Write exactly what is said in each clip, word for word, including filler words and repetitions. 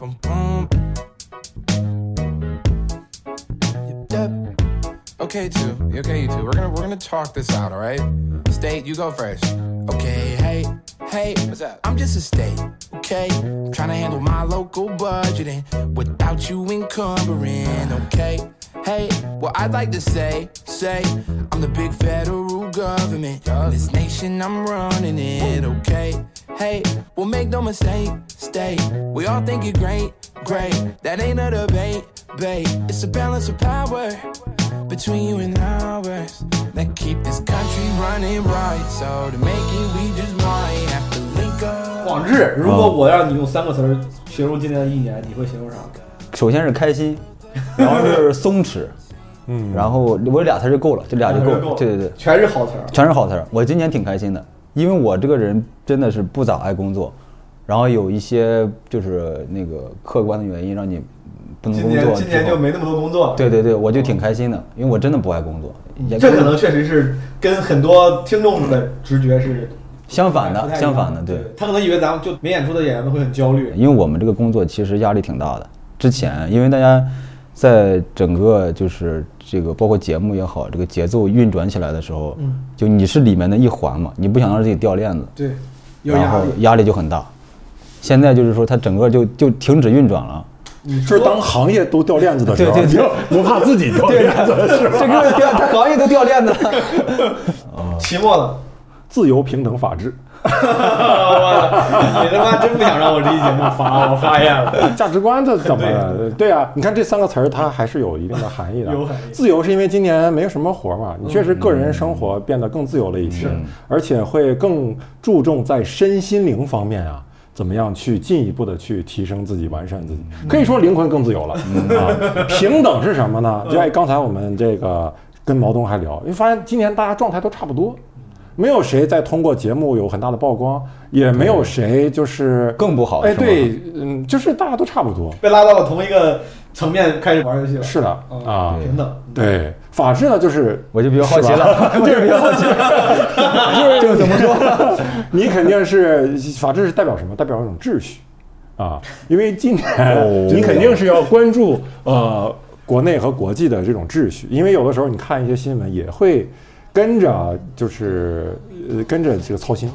bum bum. Okay, too. Okay, you two. We're gonna we're gonna talk this out, all right? State, you go first. Okay, hey, hey, what's up? I'm just a state, okay? I'm trying to handle my local budgeting without you encumbering, okay? Hey, well, I'd like to say, say, I'm the big federal government. In this nation, I'm running it, okay? Hey, well, make no mistake, stay. We all think you're great, great. That ain't a debate, babe. It's a balance of power between you and ours that keep this country running right. So to make it, we just might have to link up. 往日，如果我让你用三个词形容今年的一年，你会形容啥？首先是开心。然后是松弛，嗯，然后我俩才是够了，这俩就够了，对对对，全是好词儿，全是好词儿。我今年挺开心的，因为我这个人真的是不咋爱工作，然后有一些就是那个客观的原因让你不能工作。今年今年就没那么多工作。对对对，我就挺开心的，因为我真的不爱工作。这可能确实是跟很多听众的直觉是相反的，相反的，对。他可能以为咱们就没演出的演员都会很焦虑，因为我们这个工作其实压力挺大的。之前因为大家。在整个就是这个包括节目也好，这个节奏运转起来的时候，嗯，就你是里面的一环嘛，你不想让自己掉链子，对，有压力，然后压力就很大。现在就是说，它整个就就停止运转了。你说当行业都掉链子的时候，对对对，不怕自己掉链子了是吧？这个掉，它行业都掉链子了。期末了，自由、平等、法治。你他妈真不想让我这一节目发，我发现了。价值观这怎么了？对啊，你看这三个词儿，它还是有一定的含义的。有含义。自由是因为今年没有什么活嘛，你确实个人生活变得更自由了一些，嗯、而且会更注重在身心灵方面啊。怎么样去进一步的去提升自己，完善自己，可以说灵魂更自由了、嗯、啊。平等是什么呢？就哎，刚才我们这个跟毛东还聊，你发现今年大家状态都差不多。没有谁在通过节目有很大的曝光，也没有谁就是更不好。哎，对，嗯，就是大家都差不多，被拉到了同一个层面开始玩游戏了。是的，啊、哦，平等。对，法治呢，就是我就比较好奇了，就是比较好奇了，就是怎么说？你肯定是法治是代表什么？代表一种秩序啊，因为今年、哦、你肯定是要关注呃国内和国际的这种秩序，因为有的时候你看一些新闻也会。跟着就是呃，跟着这个操心，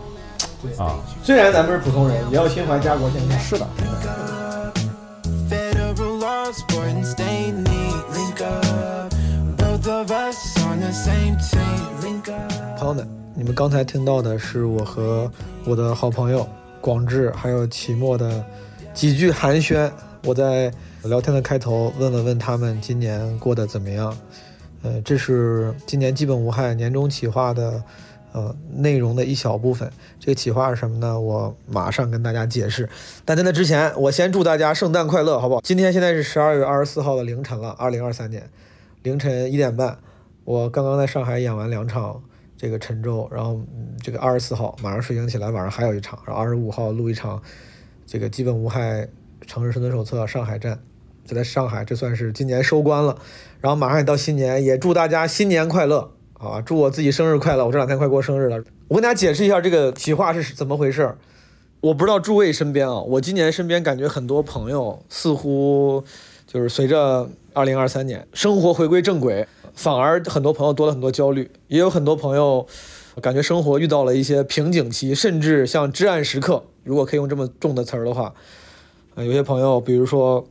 对啊。虽然咱们是普通人，也要心怀家国情感。是的。朋友们，你们刚才听到的是我和我的好朋友广志还有齐墨的几句寒暄。我在聊天的开头问了问他们今年过得怎么样。呃，这是今年基本无害年终企划的，呃，内容的一小部分。这个企划是什么呢？我马上跟大家解释。但在那之前，我先祝大家圣诞快乐，好不好？今天现在是十二月二十四号的凌晨了，二零二三年凌晨一点半，我刚刚在上海演完两场这个陈州，然后、嗯、这个二十四号马上睡醒起来，晚上还有一场，然后二十五号录一场这个基本无害城市生存手册上海站。就在上海，这算是今年收官了，然后马上也到新年，也祝大家新年快乐啊！祝我自己生日快乐，我这两天快过生日了。我跟大家解释一下这个企划是怎么回事。我不知道诸位身边啊，我今年身边感觉很多朋友似乎就是随着二零二三年生活回归正轨，反而很多朋友多了很多焦虑，也有很多朋友感觉生活遇到了一些瓶颈期，甚至像至暗时刻，如果可以用这么重的词儿的话、呃、有些朋友比如说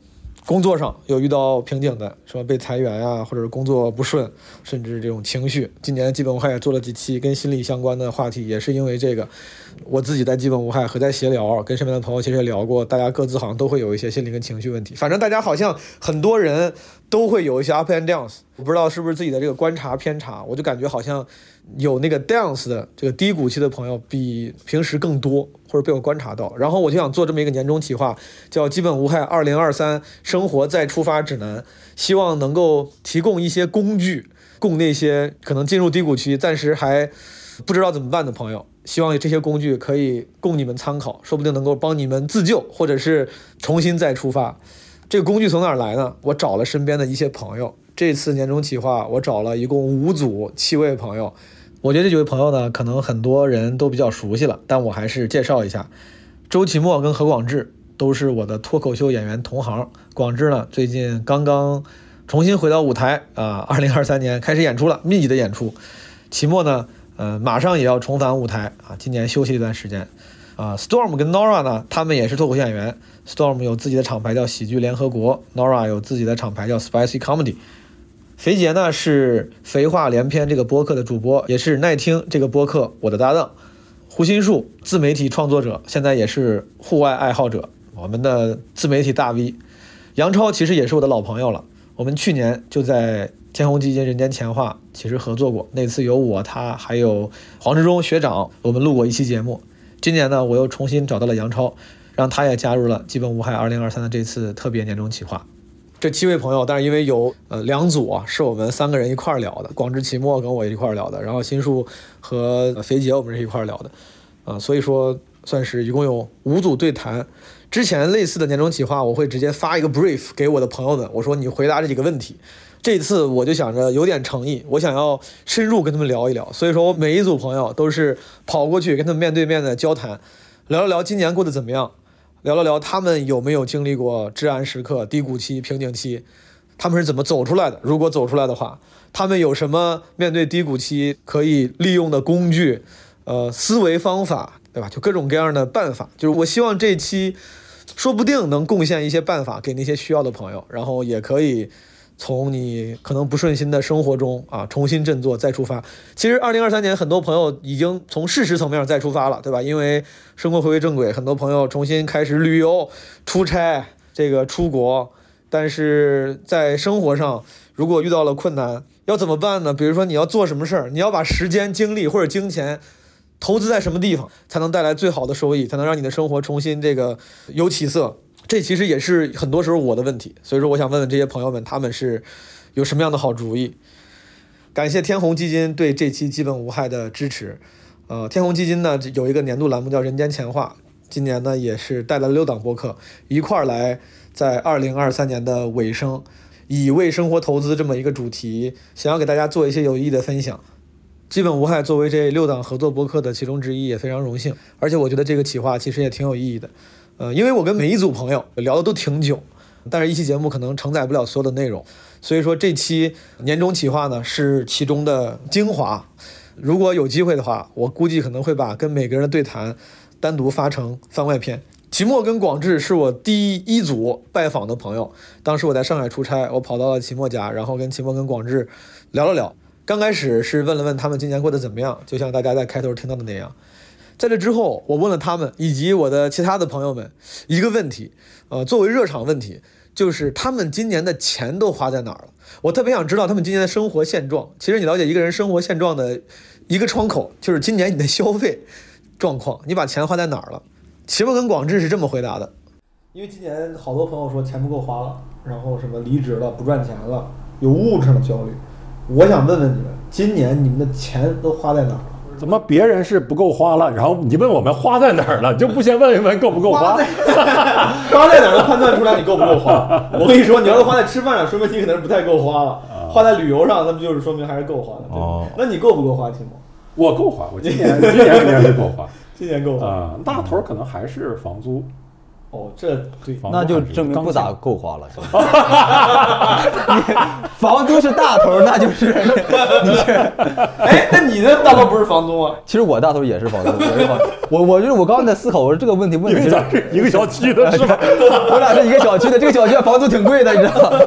工作上有遇到瓶颈的，什么被裁员啊，或者是工作不顺，甚至这种情绪。今年基本无害也做了几期跟心理相关的话题，也是因为这个，我自己在基本无害和在闲聊，跟身边的朋友其实也聊过，大家各自好像都会有一些心理跟情绪问题。反正大家好像很多人都会有一些 up and downs， 我不知道是不是自己的这个观察偏差，我就感觉好像有那个 downs 的这个低谷期的朋友比平时更多。或者被我观察到，然后我就想做这么一个年终企划，叫基本无害二零二三生活再出发指南，希望能够提供一些工具，供那些可能进入低谷期暂时还不知道怎么办的朋友，希望这些工具可以供你们参考，说不定能够帮你们自救或者是重新再出发。这个工具从哪儿来呢？我找了身边的一些朋友，这次年终企划我找了一共五组七位朋友，我觉得这几位朋友呢，可能很多人都比较熟悉了，但我还是介绍一下：周奇墨跟何广志，都是我的脱口秀演员同行。广志呢，最近刚刚重新回到舞台啊，二零二三年开始演出了，密集的演出。期末呢，呃，马上也要重返舞台啊，今年休息一段时间啊。Storm 跟 Nora 呢，他们也是脱口秀演员。Storm 有自己的厂牌叫喜剧联合国 ，Nora 有自己的厂牌叫 Spicy Comedy。肥杰呢是肥话连篇这个播客的主播，也是耐听这个播客我的搭档。胡心树，自媒体创作者，现在也是户外爱好者，我们的自媒体大 V。 杨超其实也是我的老朋友了，我们去年就在天弘基金人间钱话其实合作过，那次有我他还有黄志忠学长，我们录过一期节目。今年呢，我又重新找到了杨超，让他也加入了基本无害二零二三的这次特别年终企划。这七位朋友，但是因为有呃两组啊，是我们三个人一块儿聊的，广志、期末跟我一块儿聊的，然后新树和肥杰我们是一块儿聊的，啊、呃，所以说算是一共有五组对谈。之前类似的年终企划，我会直接发一个 brief 给我的朋友们，我说你回答这几个问题。这次我就想着有点诚意，我想要深入跟他们聊一聊，所以说我每一组朋友都是跑过去跟他们面对面的交谈，聊一聊今年过得怎么样。聊了聊他们有没有经历过至暗时刻、低谷期、瓶颈期，他们是怎么走出来的？如果走出来的话，他们有什么面对低谷期可以利用的工具、呃思维方法，对吧？就各种各样的办法。就是我希望这期说不定能贡献一些办法给那些需要的朋友，然后也可以从你可能不顺心的生活中啊重新振作再出发。其实二零二三年很多朋友已经从事实层面再出发了，对吧？因为生活回归正轨，很多朋友重新开始旅游、出差、这个出国。但是在生活上如果遇到了困难要怎么办呢？比如说你要做什么事儿，你要把时间、精力或者金钱投资在什么地方才能带来最好的收益，才能让你的生活重新这个有起色。这其实也是很多时候我的问题，所以说我想问问这些朋友们，他们是有什么样的好主意。感谢天弘基金对这期基本无害的支持。呃，天弘基金呢有一个年度栏目叫人间钱话，今年呢也是带来了六档播客一块儿来在二零二三年的尾声，以为生活投资这么一个主题，想要给大家做一些有意义的分享。基本无害作为这六档合作播客的其中之一，也非常荣幸，而且我觉得这个企划其实也挺有意义的。呃，因为我跟每一组朋友聊的都挺久，但是一期节目可能承载不了所有的内容，所以说这期年终企划呢是其中的精华。如果有机会的话，我估计可能会把跟每个人的对谈单独发成番外篇。齐墨跟广志是我第一组拜访的朋友，当时我在上海出差，我跑到了齐墨家，然后跟齐墨跟广志聊了聊。刚开始是问了问他们今年过得怎么样，就像大家在开头听到的那样。在这之后，我问了他们以及我的其他的朋友们一个问题，呃，作为热场问题，就是他们今年的钱都花在哪儿了？我特别想知道他们今年的生活现状。其实你了解一个人生活现状的一个窗口，就是今年你的消费状况，你把钱花在哪儿了？齐墨跟广志是这么回答的：因为今年好多朋友说钱不够花了，然后什么离职了、不赚钱了，有物质上的焦虑。我想问问你们，今年你们的钱都花在哪儿了？怎么别人是不够花了，然后你问我们花在哪儿了，就不先问一问够不够花？花在, 花在哪儿了，判断出来你够不够花。我跟你说，你要是花在吃饭上，说明你可能不太够花了；花在旅游上，那不就是说明还是够花的？哦，那你够不够花，秦某？我够花，我今年今年肯定是够花，今年够花。啊、呃，大头可能还是房租。哦，这对，那就证明不咋够花了。房租是大头，那就是你是。哎，那你的大头不是房租啊？其实我大头也是房租，我是房租。我我就是我刚刚在思考，我说这个问题问题是一个小区的是吧？我俩是一个小区的，这个小区房租挺贵的，你知道吗？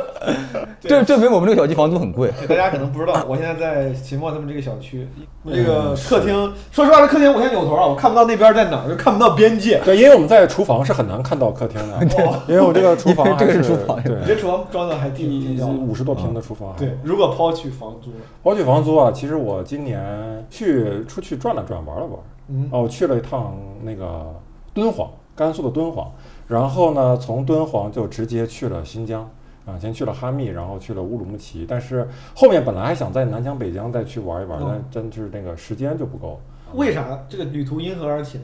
这证明我们这个小区房租很贵。大家可能不知道，我现在在秦末他们这个小区，这个客厅，说实话，这客厅我现在有头啊，我看不到那边在哪儿，就看不到边界。对，因为我们在厨房是很难看到客厅的，哦、因为我这个厨房还是这个厨房，对，你这厨房装的还挺五十多平的厨房、啊。对，如果抛去房租，抛去房租啊，其实我今年去出去转了转，玩了玩，嗯，哦，我去了一趟那个敦煌，甘肃的敦煌，然后呢，从敦煌就直接去了新疆。啊，先去了哈密，然后去了乌鲁木齐，但是后面本来还想在南疆北疆再去玩一玩，但真是那个时间就不够。为啥这个旅途因何而起呢？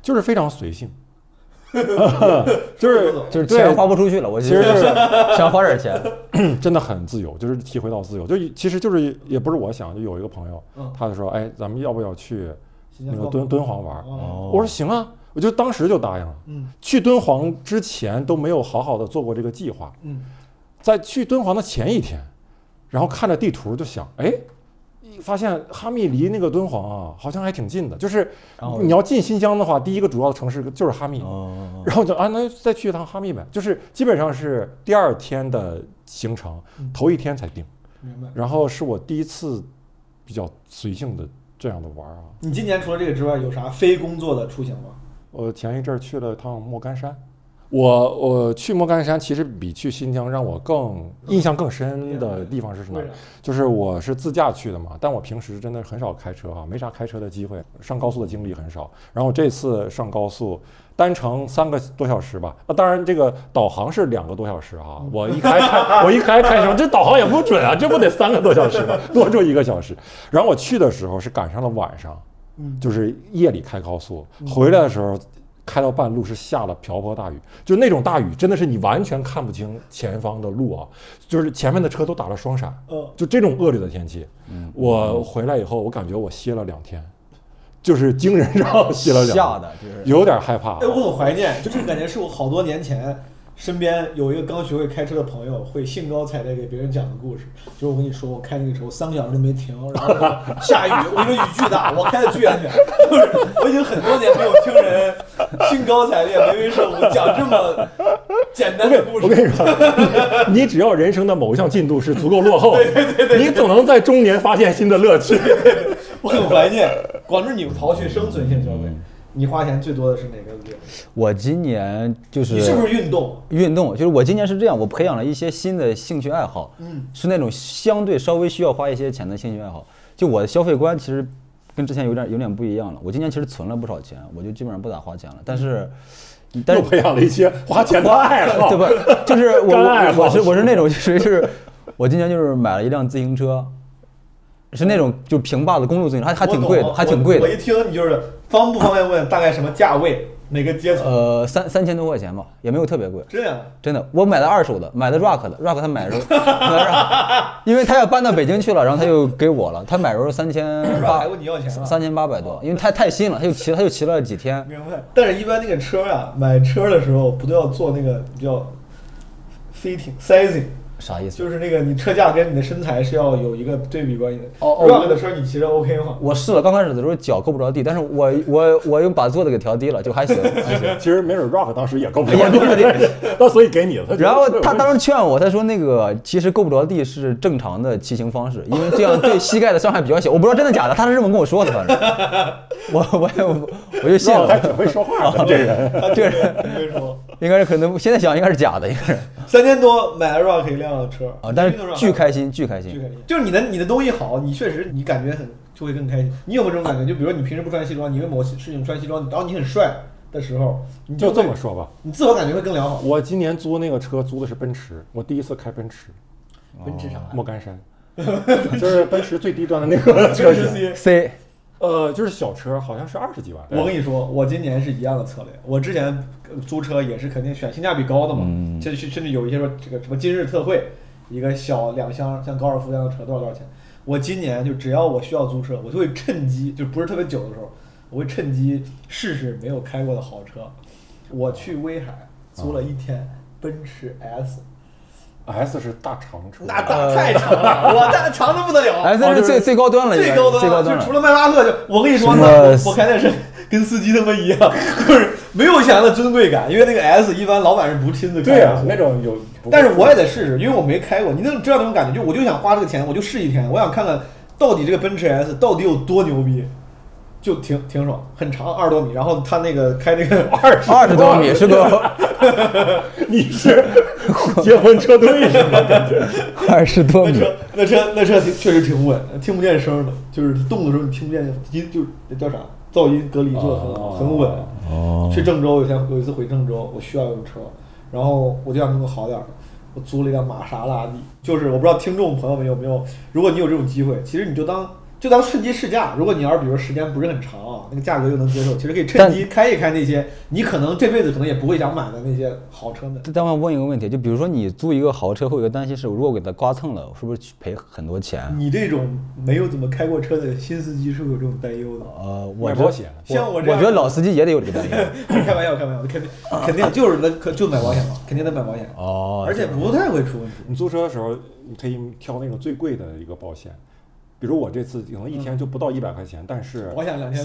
就是非常随性，就是就是钱花不出去了，我其实就是想花点钱，真的很自由，就是体会到自由。就其实就是也不是我想，就有一个朋友，他就说，哎，咱们要不要去那个敦敦煌玩？我说行啊。我就当时就答应了。嗯，去敦煌之前都没有好好的做过这个计划。嗯，在去敦煌的前一天，然后看着地图就想，哎，发现哈密离那个敦煌啊，好像还挺近的。就是你要进新疆的话，第一个主要的城市就是哈密。哦，然后就啊，那再去一趟哈密呗。就是基本上是第二天的行程，嗯，头一天才定。明白。然后是我第一次比较随性的这样的玩啊。你今年除了这个之外，有啥非工作的出行吗？我前一阵去了趟莫干山，我我去莫干山其实比去新疆让我更印象更深的地方是什么？就是我是自驾去的嘛，但我平时真的很少开车啊，没啥开车的机会，上高速的经历很少。然后这次上高速，单程三个多小时吧，啊，当然这个导航是两个多小时啊。我一开开我一开开什么？这导航也不准啊，这不得三个多小时吗？多住一个小时。然后我去的时候是赶上了晚上。就是夜里开高速，回来的时候开到半路是下了瓢泼大雨，就那种大雨真的是你完全看不清前方的路啊，就是前面的车都打了双闪，就这种恶劣的天气。我回来以后我感觉我歇了两天，就是精神上歇了两天，吓得有点害怕，啊，我很怀念，就这个感觉是我好多年前身边有一个刚学会开车的朋友会兴高采烈给别人讲的故事，就是我跟你说我开那个车三个小时都没停，然后下雨我跟你雨巨大，我开的巨安全，就是我已经很多年没有听人兴高采烈眉飞色舞讲这么简单的故事。我跟你说，你只要人生的某一项进度是足够落后，对对对对对，你总能在中年发现新的乐趣。对对对对，我很怀念。广志，你刨去生存性消费，你花钱最多的是哪个月？我今年就是你是不是运动？运动就是我今年是这样，我培养了一些新的兴趣爱好，嗯，是那种相对稍微需要花一些钱的兴趣爱好。就我的消费观其实跟之前有点有点不一样了。我今年其实存了不少钱，我就基本上不咋花钱了。但是，但是又培养了一些花钱的爱好，对吧？就是我我我是我是那种属于是，我今年就是买了一辆自行车。是那种就平坝的公路自行车，还还挺贵的，还挺贵的。我一听你就是方不方便问大概什么价位，哪个阶层？呃，三三千多块钱吧，也没有特别贵。这样，真的，我买的二手的，买的 Rock 的 ，Rock 他买的时候，因为他要搬到北京去了，然后他就给我了。他买的时候三千八，还问你要钱了？三千八百多，因为他太新了，他就骑，他就骑了几天。明白。但是，一般那个车啊，买车的时候不都要做那个叫 fitting sizing？啥意思？就是那个你车架跟你的身材是要有一个对比关系的。哦哦，Rock的车你骑着 OK 吗？我试了，刚开始的时候脚够不着地，但是我我我又把座子给调低了，就还行。还行其实没准 Rock 当时也够不着地，那所以给你了。然后他当时劝我，他说那个其实够不着地是正常的骑行方式，因为这样对膝盖的伤害比较小。我不知道真的假的，他是这么跟我说的，反正我我我我就信了。他挺会说话的，这人这个人挺会说。应该是可能现在想应该是假的，应该是三千多买了 Rock 一辆车啊，但是巨开心，巨开心，巨开心。就是你的你的东西好，你确实你感觉很就会更开心。你有没有这种感觉？就比如说你平时不穿西装，你为某些事情穿西装，然后你很帅的时候，你 就, 就这么说吧，你自我感觉会更良好。我今年租那个车租的是奔驰，我第一次开奔驰，奔驰啥？莫干山，就是奔驰最低端的那个车型 C。呃，就是小车，好像是二十几万。我跟你说，我今年是一样的策略。我之前租车也是肯定选性价比高的嘛，嗯，甚至甚至有一些说这个什么今日特惠，一个小两厢像高尔夫一样的车多少多少钱。我今年就只要我需要租车，我就会趁机，就不是特别久的时候，我会趁机试试没有开过的好车。我去威海租了一天奔驰 S。嗯S 是大长车，那大太长了，我大长的不得了。S 是最最高端了，最高端了，最高端了。除了迈巴赫，就我跟你说，那我开的是跟司机他们一样，就是没有钱的尊贵感，因为那个 S 一般老板是不亲自开的。对啊，那种有。但是我也得试试，因为我没开过。你能知道那种感觉？就我就想花这个钱，我就试一天，我想看看到底这个奔驰 S 到底有多牛逼。就挺挺爽，很长，二十多米。然后他那个开那个二十二十多米是个，你是结婚车队是吧？感觉二十多米，那车那车那车确实挺稳，听不见声的，就是动的时候你听不见音，就那叫啥噪音隔离做的很好，哦，很稳。哦，去郑州有一天有一次回郑州，我需要用车，然后我就想弄个好点的，我租了一辆玛莎拉蒂。就是我不知道听众朋友们有没有，如果你有这种机会，其实你就当。就当趁机试驾。如果你要是比如说时间不是很长啊，那个价格又能接受，其实可以趁机开一开那些你可能这辈子可能也不会想买的那些豪车的。但我问一个问题，就比如说你租一个豪车，会有个担心是，如果给它刮蹭了，是不是赔很多钱？你这种没有怎么开过车的新司机是有这种担忧的。呃，我买保险，像我这样，我觉得老司机也得有这个担忧。开玩笑，开玩笑，肯定肯定就是那可就买保险嘛，肯定得买保险。哦，而且不太会出问题。你租车的时候，你可以挑那种最贵的一个保险。比如我这次可能一天就不到一百块钱，嗯、但是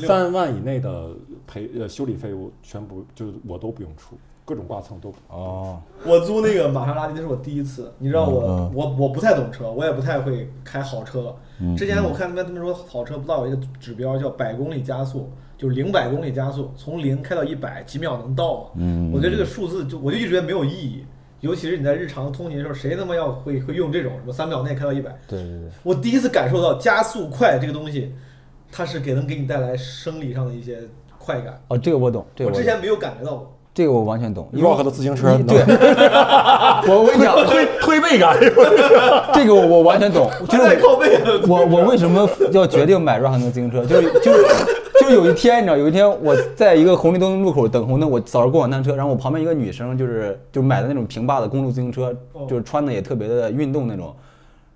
三万以内的赔呃修理费我全部就是我都不用出，各种刮蹭都不用。哦，我租那个玛莎拉蒂这是我第一次，你知道我、嗯、我我不太懂车，我也不太会开好车。嗯、之前我看他们说好车不到有一个指标叫百公里加速，就是零百公里加速，从零开到一百几秒能到嘛。嗯，我觉得这个数字就我就一直觉得没有意义。尤其是你在日常通勤的时候，谁他妈要会会用这种什么三秒内开到一百？对对对，我第一次感受到加速快这个东西，它是给能给你带来生理上的一些快感。哦，这个我懂，这个 我, 我之前没有感觉到过。这个我完全懂。Rock 的自行车，对，我跟你讲，推推背感，这个我我完全懂。就是我我为什么要决定买 Rock 的自行车？就是就是就是有一天，你知道，有一天我在一个红绿灯路口等红灯，我早上过往单车，然后我旁边一个女生就是就买的那种平坝的公路自行车，就是穿的也特别的运动那种。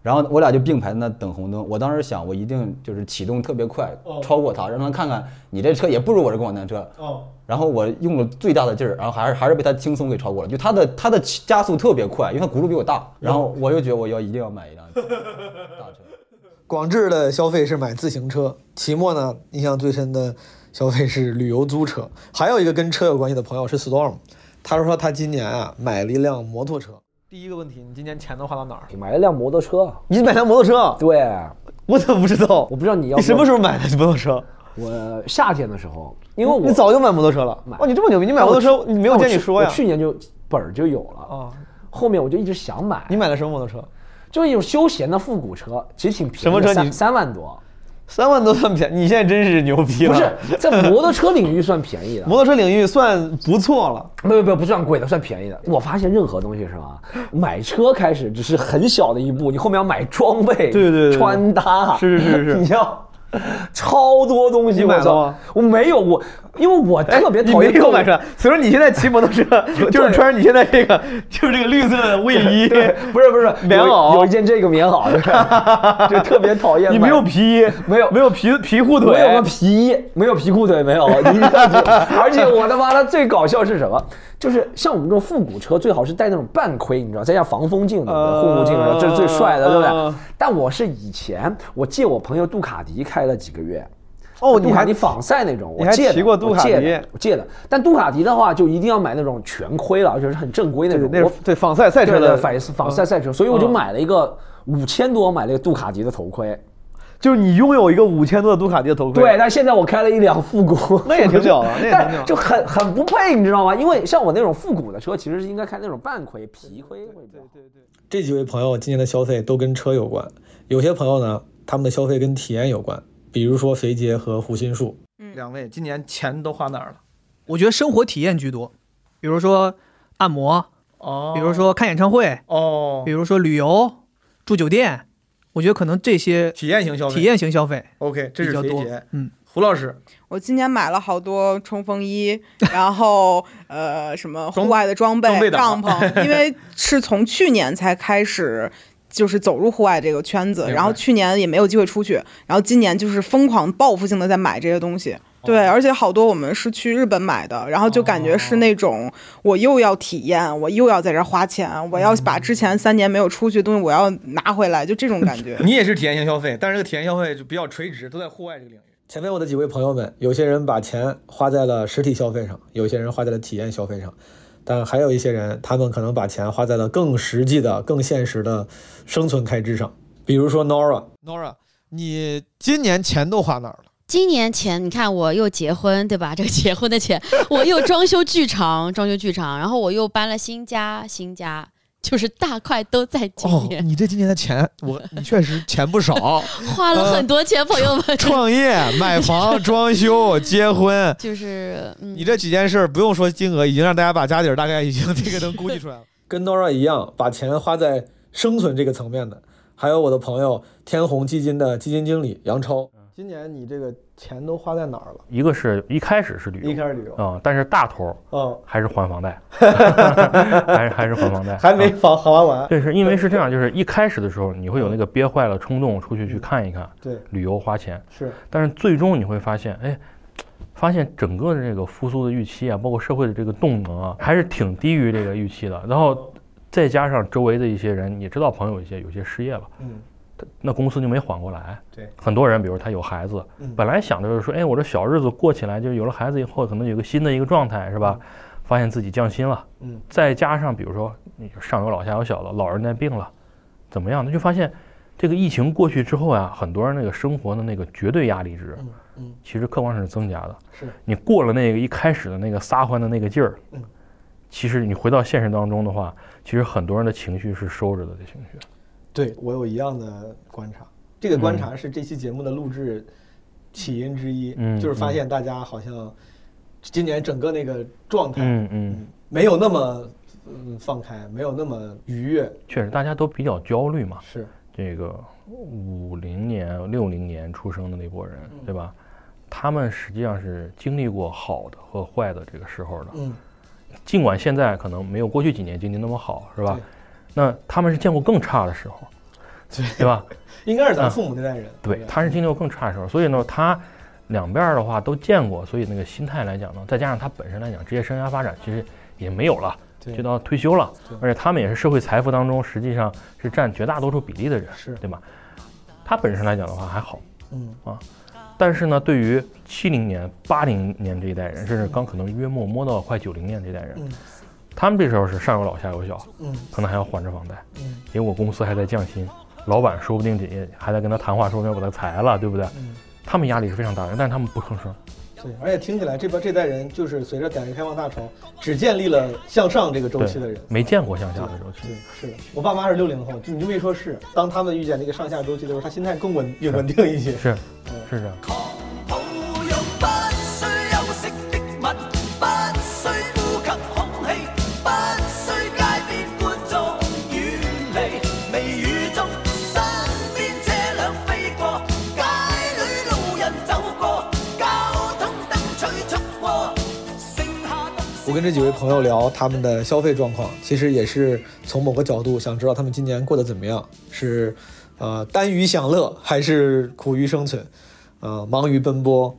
然后我俩就并排在那等红灯，我当时想我一定就是启动特别快，哦、超过他，让他看看你这车也不如我这共享单车。哦。然后我用了最大的劲儿，然后还是还是被他轻松给超过了，就他的他的加速特别快，因为他轱辘比我大。然后我又觉得我要一定要买一辆大车。广智的消费是买自行车，齐墨呢印象最深的消费是旅游租车，还有一个跟车有关系的朋友是 Storm， 他说他今年啊买了一辆摩托车。第一个问题，你今年钱都花到哪儿？买了辆摩托车。你买辆摩托车？对。我怎么不知道？我不知道你要。你什么时候买的摩托车？我夏天的时候，因为我你早就买摩托车了。哦，你这么牛逼！你买摩托车，你没有见你说呀？我去年就本儿就有了。哦。后面我就一直想买。你买了什么摩托车？就是一种休闲的复古车，其实挺便宜。什么车？你三万多。三万多算便宜，你现在真是牛逼了。不是，在摩托车领域算便宜的，摩托车领域算不错了。没有没有，不算贵的，算便宜的。我发现任何东西是吧，买车开始只是很小的一步，你后面要买装备，对对 对, 对，穿搭，是是是是，你要超多东西。你买了吗？我没有，我因为我特别讨厌购买车，所以说你现在骑摩托车就是穿着你现在这个就是这个绿色的卫衣，对，不是不是棉袄，有一件这个棉袄，就特别讨厌。你没有皮衣，没有没有皮皮裤腿，没有皮衣，没有皮裤腿，没有。而且我的妈的最搞笑是什么？就是像我们这种复古车，最好是带那种半盔，你知道，再加防风镜的护目镜，这是最帅的，对不对？但我是以前我借我朋友杜卡迪开了几个月。哦，杜卡迪仿赛那种，我借骑过杜卡迪，我借了。但杜卡迪的话，就一定要买那种全盔了，而且是很正规那种。对，对仿赛赛车的反仿赛赛车，所以我就买了一个五千多，买了一个杜卡迪的头盔。就是你拥有一个五千多的杜卡迪的头盔。对，但现在我开了一辆复古，那也挺屌的，那也挺屌，就很很不配，你知道吗？因为像我那种复古的车，其实是应该开那种半盔、皮盔。对对对。这几位朋友今年的消费都跟车有关，有些朋友呢，他们的消费跟体验有关。比如说肥杰和胡心树，嗯，两位今年钱都花哪儿了？我觉得生活体验居多，比如说按摩，哦，比如说看演唱会，哦，比如说旅游、住酒店，我觉得可能这些体验型消费，体验型消费。OK， 这是肥杰。嗯，胡老师，我今年买了好多冲锋衣，然后呃什么户外的装备、装备帐篷，因为是从去年才开始。就是走入户外这个圈子，然后去年也没有机会出去，然后今年就是疯狂报复性的在买这些东西。对，而且好多我们是去日本买的，然后就感觉是那种我又要体验，我又要在这花钱，我要把之前三年没有出去的东西我要拿回来，就这种感觉。你也是体验型消费，但是这个体验消费就比较垂直，都在户外这个领域。前面我的几位朋友们，有些人把钱花在了实体消费上，有些人花在了体验消费上。但还有一些人，他们可能把钱花在了更实际的、更现实的生存开支上，比如说 Nora。Nora， 你今年钱都花哪儿了？今年钱，你看我又结婚，对吧？这个结婚的钱，我又装修剧场，装修剧场，然后我又搬了新家，新家。就是大块都在今年。哦，你这今年的钱，我你确实钱不少，花了很多钱，呃、朋友们。创业、买房、装修、结婚，就是、嗯、你这几件事不用说金额，已经让大家把家底儿大概已经这个能估计出来了。跟 Nora 一样，把钱花在生存这个层面的，还有我的朋友天弘基金的基金经理杨超。今年你这个钱都花在哪儿了？一个是一开始是旅游，一开始旅游啊、嗯，但是大头嗯还是还房贷，还是还是还房贷，还没房还完完。对，是因为是这样，就是一开始的时候你会有那个憋坏了冲动出去去看一看，对，旅游花钱是，但是最终你会发现，哎。发现整个的这个复苏的预期啊，包括社会的这个动能啊，还是挺低于这个预期的。然后再加上周围的一些人，你知道朋友一些有些失业了，嗯，那公司就没缓过来。对，很多人，比如他有孩子，嗯、本来想着就是说，哎，我这小日子过起来，就是有了孩子以后，可能有个新的一个状态，是吧？嗯、发现自己降薪了，嗯，再加上比如说你上有老下有小了，老人带病了，怎么样？那就发现这个疫情过去之后啊，很多人那个生活的那个绝对压力值。嗯嗯，其实客观上是增加的，是你过了那个一开始的那个撒欢的那个劲儿，嗯，其实你回到现实当中的话，其实很多人的情绪是收着的情绪。对，我有一样的观察，这个观察是这期节目的录制起因之一，嗯，就是发现大家好像今年整个那个状态，嗯 嗯, 嗯，没有那么嗯放开，没有那么愉悦，确实大家都比较焦虑嘛，是这个五零年、六零年出生的那波人，嗯、对吧？他们实际上是经历过好的和坏的这个时候的，嗯，尽管现在可能没有过去几年经历那么好，是吧？那他们是见过更差的时候，对，对吧？应该是咱父母那代人，嗯、对，他是经历过更差的时候，所以呢，他两边的话都见过，所以那个心态来讲呢，再加上他本身来讲，职业生涯发展其实也没有了，就到退休了，而且他们也是社会财富当中实际上是占绝大多数比例的人，是对吧？他本身来讲的话还好，嗯啊。但是呢，对于七零年、八零年这一代人，甚至刚可能约莫摸到快九零年这一代人、嗯，他们这时候是上有老下有小，嗯，可能还要还着房贷，嗯，结果公司还在降薪，老板说不定也还在跟他谈话，说不定要把他裁了，对不对？嗯，他们压力是非常大的，但是他们不吭声。对，而且听起来这边这代人就是随着改革开放大潮，只建立了向上这个周期的人，没见过向下的周期。对，是我爸妈是六零后，你就没说是，当他们遇见那个上下周期的时候，他心态更稳稳定一些。是。是的，我跟这几位朋友聊他们的消费状况，其实也是从某个角度想知道他们今年过得怎么样，是呃单于享乐还是苦于生存，呃，忙于奔波。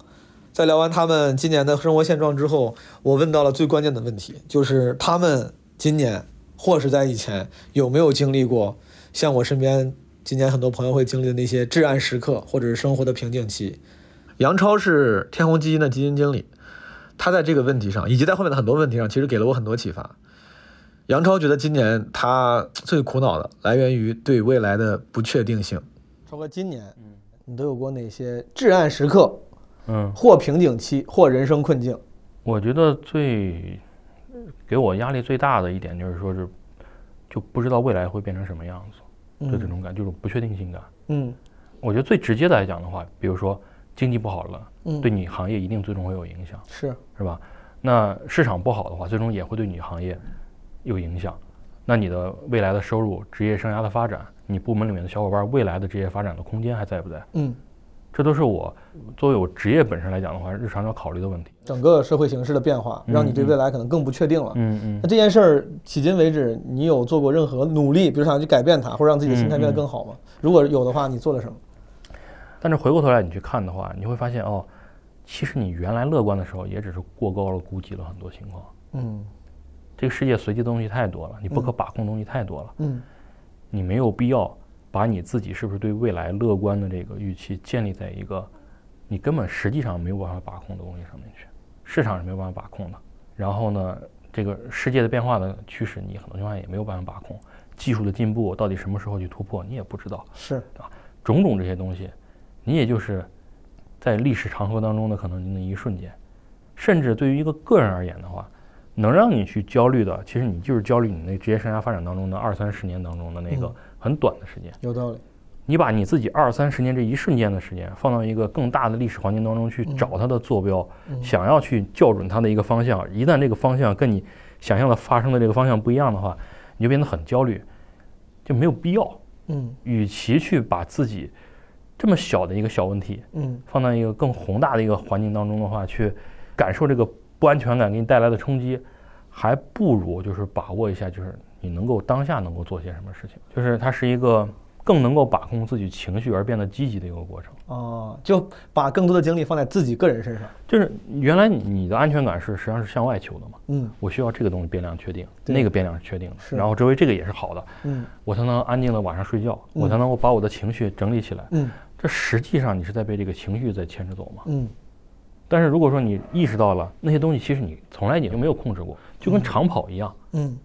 在聊完他们今年的生活现状之后，我问到了最关键的问题，就是他们今年或是在以前有没有经历过像我身边今年很多朋友会经历的那些至暗时刻，或者是生活的瓶颈期。杨超是天弘基金的基金经理，他在这个问题上以及在后面的很多问题上其实给了我很多启发。杨超觉得今年他最苦恼的来源于对未来的不确定性。超哥，今年你都有过哪些至暗时刻，嗯，或瓶颈期，或人生困境？我觉得最给我压力最大的一点就是说是，就不知道未来会变成什么样子的这种感，就是不确定性感。嗯，我觉得最直接的来讲的话，比如说经济不好了，嗯，对你行业一定最终会有影响，是是吧？那市场不好的话，最终也会对你行业有影响。那你的未来的收入、职业生涯的发展，你部门里面的小伙伴未来的职业发展的空间还在不在？嗯，这都是我作为我职业本身来讲的话，日常要考虑的问题。整个社会形势的变化，让你对未来可能更不确定了。嗯嗯。那这件事儿迄今为止，你有做过任何努力，比如想去改变它，或者让自己的心态变得更好吗？嗯嗯、如果有的话，你做了什么？但是回过头来你去看的话，你会发现哦，其实你原来乐观的时候，也只是过高了估计了很多情况。嗯。这个世界随机的东西太多了，你不可把控的东西太多了。嗯，你没有必要把你自己是不是对未来乐观的这个预期建立在一个你根本实际上没有办法把控的东西上面去，市场是没有办法把控的。然后呢，这个世界的变化的趋势，你很多情况也没有办法把控。技术的进步到底什么时候去突破，你也不知道。是啊，种种这些东西，你也就是在历史长河当中的可能那一瞬间，甚至对于一个个人而言的话。能让你去焦虑的，其实你就是焦虑你那职业生涯发展当中的二三十年当中的那个很短的时间。嗯、有道理。你把你自己二三十年这一瞬间的时间放到一个更大的历史环境当中去找它的坐标，嗯、想要去校准它的一个方向，一旦这个方向跟你想象的发生的这个方向不一样的话，你就变得很焦虑，就没有必要。嗯，与其去把自己这么小的一个小问题，嗯，放到一个更宏大的一个环境当中的话，去感受这个不安全感给你带来的冲击，还不如就是把握一下，就是你能够当下能够做些什么事情，就是它是一个更能够把控自己情绪而变得积极的一个过程。哦，就把更多的精力放在自己个人身上。就是原来你的安全感是实际上是向外求的嘛，嗯，我需要这个东西变量确定，那个变量是确定的，然后周围这个也是好的，嗯，我才能安静的晚上睡觉，嗯，我才能够把我的情绪整理起来，嗯，这实际上你是在被这个情绪在牵着走嘛，嗯，但是如果说你意识到了那些东西，其实你从来你就没有控制过，就跟长跑一样，嗯，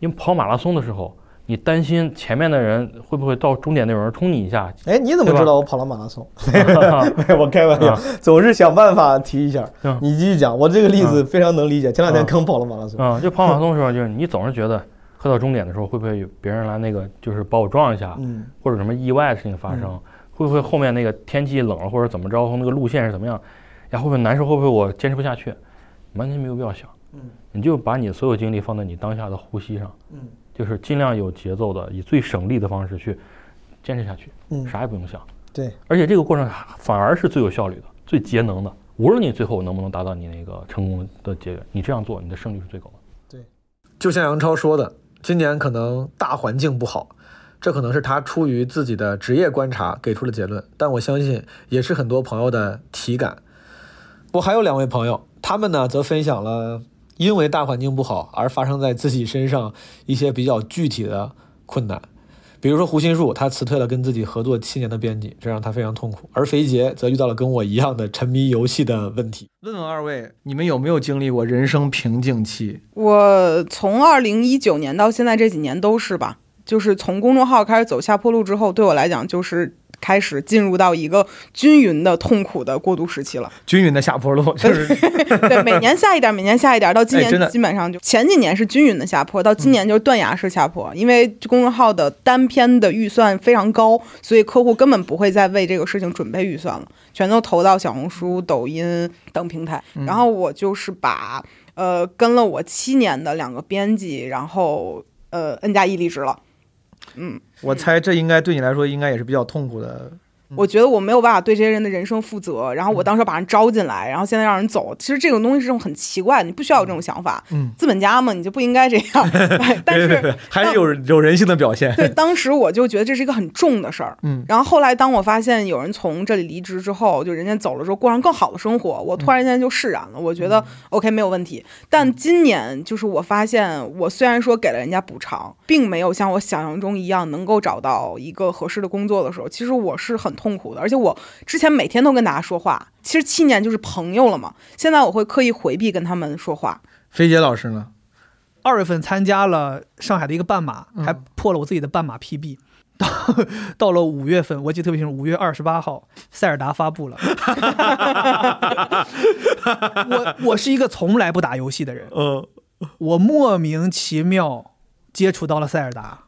因为跑马拉松的时候。你担心前面的人会不会到终点那有人冲你一下？哎，你怎么知道我跑了马拉松？我开玩笑，总是想办法提一下。嗯，你继续讲，我这个例子非常能理解。前两天刚跑了马拉松。啊，嗯嗯，就跑马拉松的时候，就是你总是觉得快到终点的时候，会不会有别人来那个就是把我撞一下，嗯，或者什么意外的事情发生？嗯，会不会后面那个天气冷了或者怎么着，那个路线是怎么样？呀，会不会难受？会不会我坚持不下去？完全没有必要想。嗯，你就把你所有精力放在你当下的呼吸上。嗯。就是尽量有节奏的，以最省力的方式去坚持下去，嗯，啥也不用想。对，而且这个过程反而是最有效率的、最节能的。无论你最后能不能达到你那个成功的结果，你这样做，你的胜率是最高的。对，就像杨超说的，今年可能大环境不好，这可能是他出于自己的职业观察给出了结论，但我相信也是很多朋友的体感。我还有两位朋友，他们呢则分享了。因为大环境不好而发生在自己身上一些比较具体的困难，比如说胡心树，他辞退了跟自己合作七年的编辑，这让他非常痛苦。而肥杰则遇到了跟我一样的沉迷游戏的问题。问问二位，你们有没有经历过人生瓶颈期？我从二零一九年到现在这几年都是吧，就是从公众号开始走下坡路之后，对我来讲就是。开始进入到一个均匀的痛苦的过渡时期了，均匀的下坡路就是对，每年下一点，每年下一点，到今年基本上就前几年是均匀的下坡，到今年就是断崖式下坡，嗯，因为公众号的单篇的预算非常高，所以客户根本不会再为这个事情准备预算了，全都投到小红书、抖音等平台。然后我就是把呃跟了我七年的两个编辑，然后呃 N 加一离职了。嗯，我猜这应该对你来说应该也是比较痛苦的，嗯，我觉得我没有办法对这些人的人生负责，然后我当时把人招进来，嗯，然后现在让人走，其实这种东西是种很奇怪，你不需要有这种想法，嗯，资本家嘛，你就不应该这样，嗯，但是对对对，还是有有人性的表现。对，当时我就觉得这是一个很重的事儿，嗯，然后后来当我发现有人从这里离职之后，就人家走了之后过上更好的生活，我突然间就释然了，嗯，我觉得 OK 没有问题。但今年就是我发现，我虽然说给了人家补偿，并没有像我想象中一样能够找到一个合适的工作的时候，其实我是很痛苦的，而且我之前每天都跟大家说话，其实七年就是朋友了嘛，现在我会刻意回避跟他们说话。飞姐老师呢？二月份参加了上海的一个半马，还破了我自己的半马 P B，嗯，到, 到了五月份，我记得特别清楚，五月二十八号塞尔达发布了。我我是一个从来不打游戏的人，嗯，我莫名其妙接触到了塞尔达。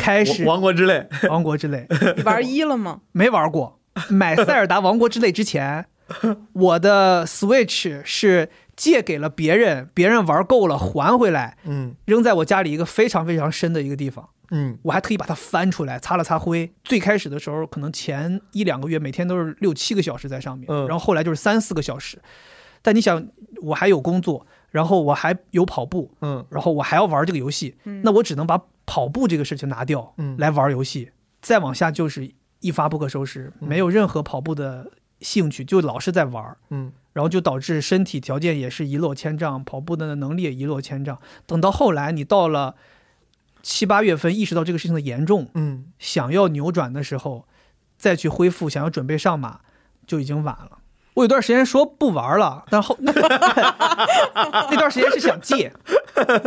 开始王国之泪，王国之泪，你玩一了吗？没玩过。买塞尔达王国之泪之前，我的 Switch 是借给了别人，别人玩够了还回来，嗯，扔在我家里一个非常非常深的一个地方，嗯，我还特意把它翻出来擦了擦灰。最开始的时候，可能前一两个月每天都是六七个小时在上面，嗯，然后后来就是三四个小时。但你想，我还有工作，然后我还有跑步，嗯，然后我还要玩这个游戏，嗯，那我只能把跑步这个事情拿掉，嗯，来玩游戏。再往下就是一发不可收拾，嗯，没有任何跑步的兴趣，就老是在玩，嗯，然后就导致身体条件也是一落千丈，跑步的能力也一落千丈。等到后来你到了七八月份意识到这个事情的严重，嗯，想要扭转的时候再去恢复，想要准备上马就已经晚了。我有段时间说不玩了，但后 那, 那段时间是想戒，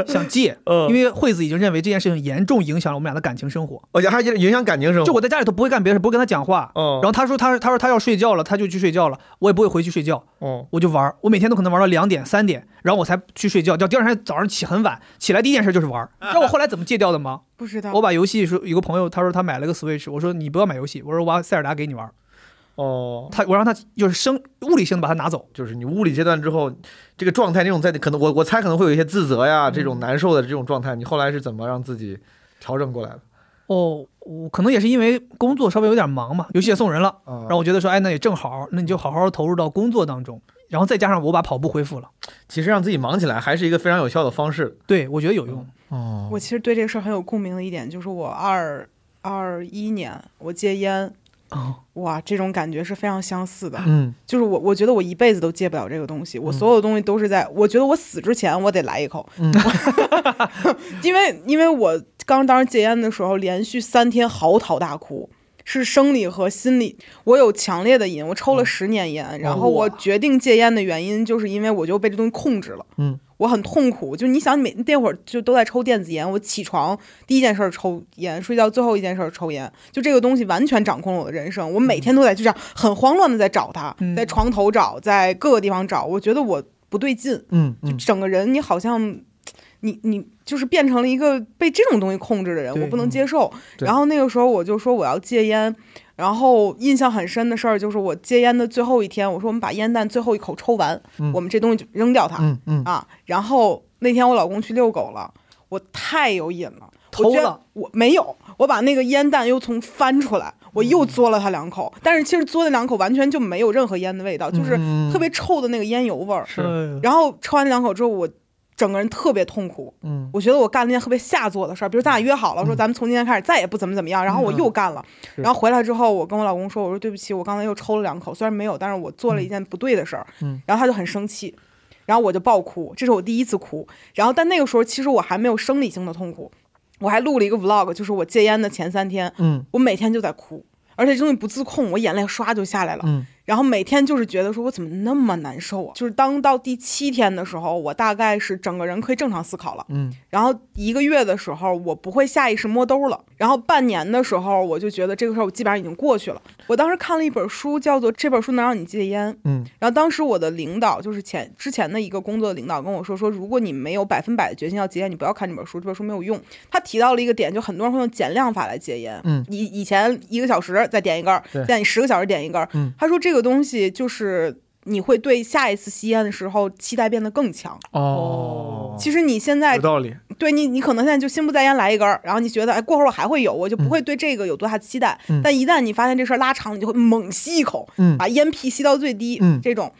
想戒，因为惠子已经认为这件事情严重影响了我们俩的感情生活，而且还影响感情生活。就我在家里头不会干别的事，不会跟他讲话。嗯，然后他说他他说他要睡觉了，他就去睡觉了，我也不会回去睡觉。嗯，我就玩，我每天都可能玩到两点三点，然后我才去睡觉。到第二天早上起很晚，起来第一件事就是玩。知道我后来怎么戒掉的吗？不知道。我把游戏说，有个朋友他说他买了个 Switch， 我说你不要买游戏，我说我把塞尔达给你玩。哦，他我让他就是生物理性的把他拿走，就是你物理阶段之后，这个状态那种在可能我我猜可能会有一些自责呀，这种难受的这种状态，你后来是怎么让自己调整过来的？后我可能也是因为工作稍微有点忙嘛，游戏也送人了，然后我觉得说，哎，那也正好，那你就好好投入到工作当中。然后再加上我把跑步恢复了，其实让自己忙起来还是一个非常有效的方式。对，我觉得有用。哦，我其实对这个事儿很有共鸣的一点就是我二二一年我戒烟。哦，哇，这种感觉是非常相似的。嗯，就是我我觉得我一辈子都戒不了这个东西，我所有东西都是在、嗯、我觉得我死之前我得来一口。嗯，因为因为我刚当时戒烟的时候，连续三天嚎啕大哭。是生理和心理，我有强烈的瘾，我抽了十年烟、嗯、然后我决定戒烟的原因就是因为我就被这东西控制了。嗯，我很痛苦，就你想每那会儿就都在抽电子烟，我起床第一件事抽烟，睡觉最后一件事抽烟，就这个东西完全掌控了我的人生，我每天都在就这样很慌乱的在找它、嗯、在床头找，在各个地方找，我觉得我不对劲。 嗯, 嗯就整个人你好像你你就是变成了一个被这种东西控制的人，我不能接受。然后那个时候我就说我要戒烟，然后印象很深的事儿就是我戒烟的最后一天，我说我们把烟弹最后一口抽完、嗯、我们这东西就扔掉它、嗯嗯、啊。然后那天我老公去遛狗了，我太有瘾了，偷了，我没有，我把那个烟弹又从翻出来，我又嘬了他两口、嗯、但是其实嘬那两口完全就没有任何烟的味道、嗯、就是特别臭的那个烟油味儿。是，然后抽完两口之后我整个人特别痛苦。嗯，我觉得我干了一件特别下作的事儿，比如咱俩约好了、嗯、说咱们从今天开始再也不怎么怎么样，然后我又干了、嗯、然后回来之后我跟我老公说，我说对不起，我刚才又抽了两口，虽然没有，但是我做了一件不对的事儿。嗯，然后他就很生气，然后我就爆哭，这是我第一次哭。然后但那个时候其实我还没有生理性的痛苦，我还录了一个 vlog， 就是我戒烟的前三天。嗯，我每天就在哭，而且这东西不自控，我眼泪刷就下来了。嗯，然后每天就是觉得说我怎么那么难受啊。就是当到第七天的时候，我大概是整个人可以正常思考了。嗯，然后一个月的时候我不会下意识摸兜了，然后半年的时候我就觉得这个事儿我基本上已经过去了。我当时看了一本书，叫做《这本书能让你戒烟》。嗯，然后当时我的领导就是前之前的一个工作的领导跟我说说，如果你没有百分百的决心要戒烟，你不要看这本书，这本书没有用。他提到了一个点，就很多人会用减量法来戒烟。嗯，以以前一个小时再点一根，现在你十个小时点一根。嗯，他说这个这个东西就是你会对下一次吸烟的时候期待变得更强。哦，其实你现在有道理，对你，你可能现在就心不在焉来一根，然后你觉得哎，过会儿我还会有，我就不会对这个有多大期待。嗯、但一旦你发现这事儿拉长，你就会猛吸一口，嗯、把烟屁吸到最低，嗯、这种。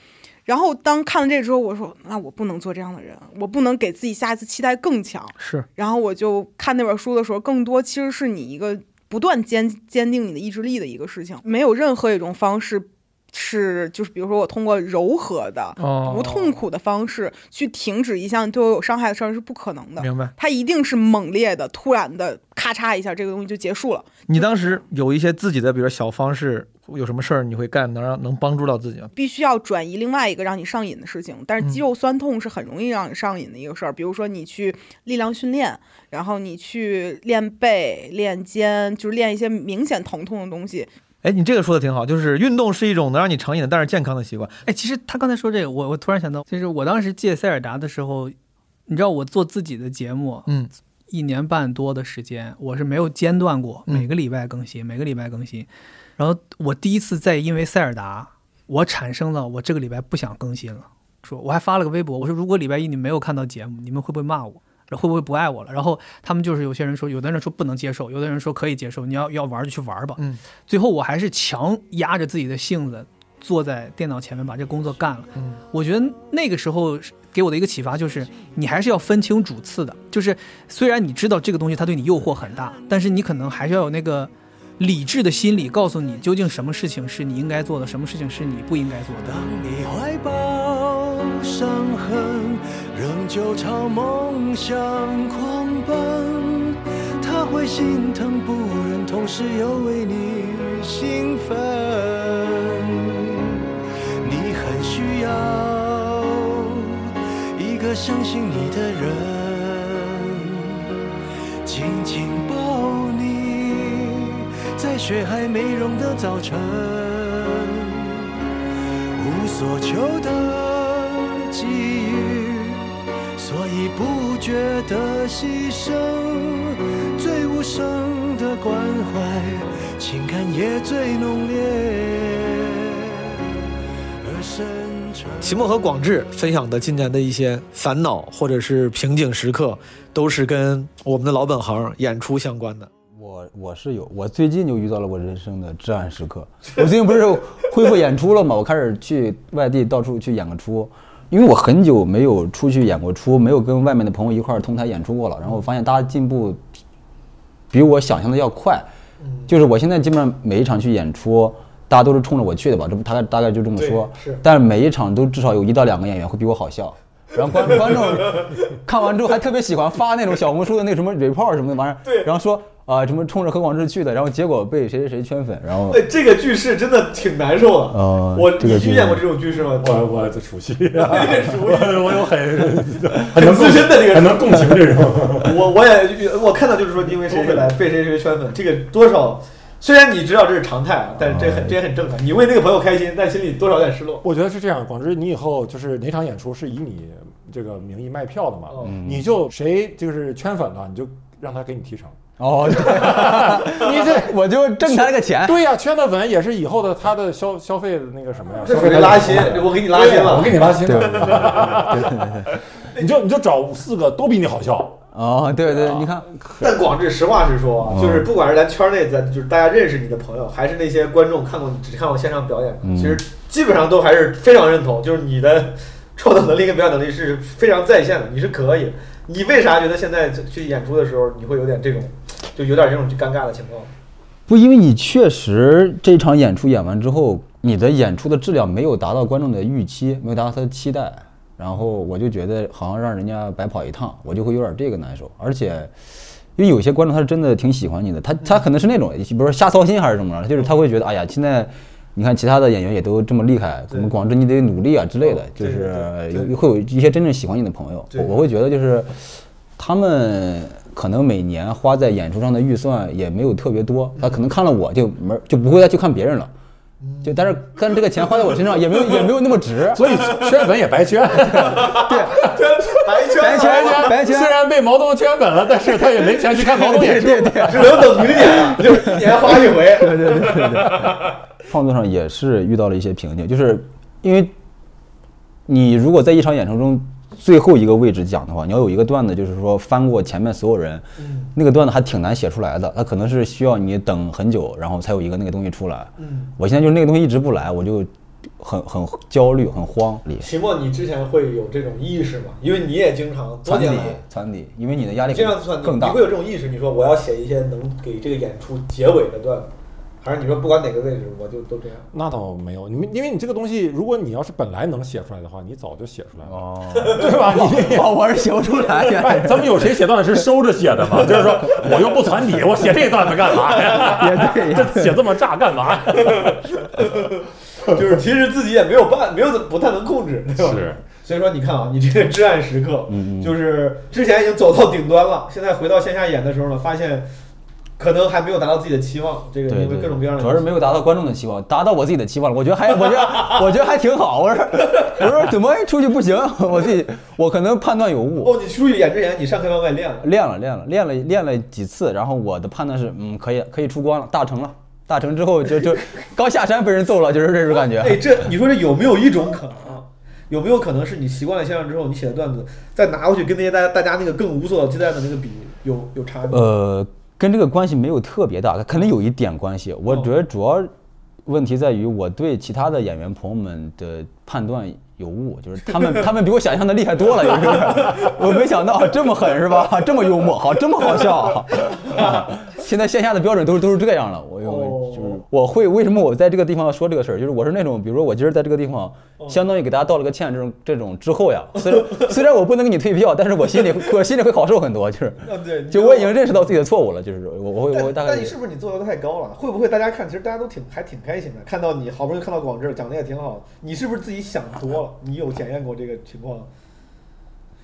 然后当看了这之后，我说那我不能做这样的人，我不能给自己下一次期待更强。是。然后我就看那本书的时候，更多其实是你一个不断坚坚定你的意志力的一个事情，没有任何一种方式。是，就是比如说我通过柔和的、不痛苦的方式去停止一项对我有伤害的事儿是不可能的。明白，它一定是猛烈的、突然的，咔嚓一下，这个东西就结束了。你当时有一些自己的，比如小方式，有什么事儿你会干，能让能帮助到自己吗？必须要转移另外一个让你上瘾的事情，但是肌肉酸痛是很容易让你上瘾的一个事儿、嗯。比如说你去力量训练，然后你去练背、练肩，就是练一些明显疼痛的东西。哎，你这个说的挺好，就是运动是一种能让你成瘾的，但是健康的习惯。哎，其实他刚才说这个，我我突然想到，就是我当时戒塞尔达的时候，你知道我做自己的节目，嗯，一年半多的时间，我是没有间断过，每个礼拜更新，嗯、每个礼拜更新。然后我第一次在因为塞尔达，我产生了我这个礼拜不想更新了，说我还发了个微博，我说如果礼拜一你没有看到节目，你们会不会骂我？会不会不爱我了？然后他们就是有些人说，有的人说不能接受，有的人说可以接受，你要要玩就去玩吧。嗯，最后我还是强压着自己的性子坐在电脑前面把这工作干了。嗯，我觉得那个时候给我的一个启发就是你还是要分清主次的，就是虽然你知道这个东西它对你诱惑很大，但是你可能还是要有那个理智的心理告诉你究竟什么事情是你应该做的，什么事情是你不应该做的。当你怀抱伤痕仍旧朝梦想狂奔，他会心疼不忍，同时又为你兴奋，你很需要一个相信你的人紧紧抱你，在雪还没融的早晨，无所求的给予，所以不觉的牺牲，最无声的关怀，情感也最浓烈而深沉。齐墨和广志分享的今年的一些烦恼或者是瓶颈时刻，都是跟我们的老本行演出相关的。我我是有，我最近就遇到了我人生的至暗时刻。我最近不是恢复演出了嘛，我开始去外地到处去演个出，因为我很久没有出去演过出，没有跟外面的朋友一块儿同台演出过了。然后我发现大家进步比我想象的要快，就是我现在基本上每一场去演出，大家都是冲着我去的吧，这大概大概就这么说。但是每一场都至少有一到两个演员会比我好笑。然后观观众看完之后还特别喜欢发那种小红书的那什么 report 什么的玩意儿，然后说啊、呃、什么冲着何广智去的，然后结果被谁谁谁圈粉，然后、哎、这个句式真的挺难受的。呃，我你去演过这种句式吗？我我这熟悉，我很熟悉，我有很很能资深的这个，很能共情这种。我我也我看到就是说，因为谁谁来被谁谁圈粉，这个多少。虽然你知道这是常态啊，但是这很这也很正常。你为那个朋友开心，但心里多少有点失落。我觉得是这样，广智，你以后就是哪场演出是以你这个名义卖票的嘛，嗯、你就谁就是圈粉了，你就让他给你提成。哦，你这我就挣他那个钱。对呀、啊，圈的粉也是以后的他的消消费的那个什么呀？这属于拉新，我给你拉新了，我给你拉新了。你就你就找四个都比你好笑。哦，对对，啊、你看。但广智实话实说，就是不管是咱圈内，咱就是大家认识你的朋友，还是那些观众看过只看过线上表演、嗯，其实基本上都还是非常认同，就是你的创造能力跟表演能力是非常在线的，你是可以。你为啥觉得现在去演出的时候，你会有点这种，就有点这种尴尬的情况？不，因为你确实这场演出演完之后，你的演出的质量没有达到观众的预期，没有达到他的期待。然后我就觉得好像让人家白跑一趟，我就会有点这个难受。而且因为有些观众他是真的挺喜欢你的，他他可能是那种比如说瞎操心还是怎么着，就是他会觉得哎呀现在你看其他的演员也都这么厉害，我们广智你得努力啊之类的，就是有会有一些真正喜欢你的朋友，我会觉得就是他们可能每年花在演出上的预算也没有特别多，他可能看了我就没就不会再去看别人了，就但是跟这个钱花在我身上也没有也没有那么值，所以圈粉也白圈，对，白圈白圈白圈。虽然被毛东圈粉了，但是他也没钱去看毛东演出，对对对，只能等明年，就是一年花一回。对对对对。创作上也是遇到了一些瓶颈，就是因为你如果在一场演出中最后一个位置讲的话，你要有一个段子，就是说翻过前面所有人，嗯、那个段子还挺难写出来的，它可能是需要你等很久，然后才有一个那个东西出来。嗯，我现在就是那个东西一直不来，我就很很焦虑，很慌。秦墨，你之前会有这种意识吗？因为你也经常多年来攒底，因为你的压力这样算更大。你会有这种意识？你说我要写一些能给这个演出结尾的段子。还是你说不管哪个位置我就都这样？那倒没有，你们因为你这个东西，如果你要是本来能写出来的话，你早就写出来了，哦、对吧？你哦，我是写不出来呀、哎。咱们有谁写段子是收着写的吗？就是说我又不攒底，我写这段子干嘛呀？也对呀，这写这么炸干嘛呀？就是其实自己也没有办，没有不太能控制，对吧？是。所以说你看啊，你这个至暗时刻，嗯嗯就是之前已经走到顶端了，现在回到线下演的时候呢，发现。可能还没有达到自己的期望，这个因为各种各样的，主要是没有达到观众的期望，达到我自己的期望了。我觉得还，我觉得，我觉得还挺好。我说，我说怎么出去不行？我自己，我可能判断有误。哦，你出去演之前，你上开放麦练了？练了，练了，练了，练了几次。然后我的判断是，嗯，可以，可以出关了，大成了。大成之后就就刚下山被人揍了，就是这种感觉。哎，这你说这有没有一种可能？有没有可能是你习惯了线上之后，你写的段子再拿过去跟那些大家大家那个更无所期待的那个比，有有差别？呃。跟这个关系没有特别大，可能有一点关系。我觉得主要问题在于我对其他的演员朋友们的判断有误，就是他们他们比我想象的厉害多了，就是我没想到这么狠是吧？这么幽默，好，这么好笑。啊、现在线下的标准都是都是这样了。我就是我会为什么我在这个地方说这个事儿，就是我是那种，比如说我今儿在这个地方，相当于给大家道了个歉，这种这种之后呀，虽然虽然我不能给你退票，但是我心里我心里会好受很多，就是就我已经认识到自己的错误了，就是我我会我会大概。但你是不是你做的太高了？会不会大家看，其实大家都挺还挺开心的，看到你好不容易看到广智讲的也挺好，你是不是自己想多？你有检验过这个情况？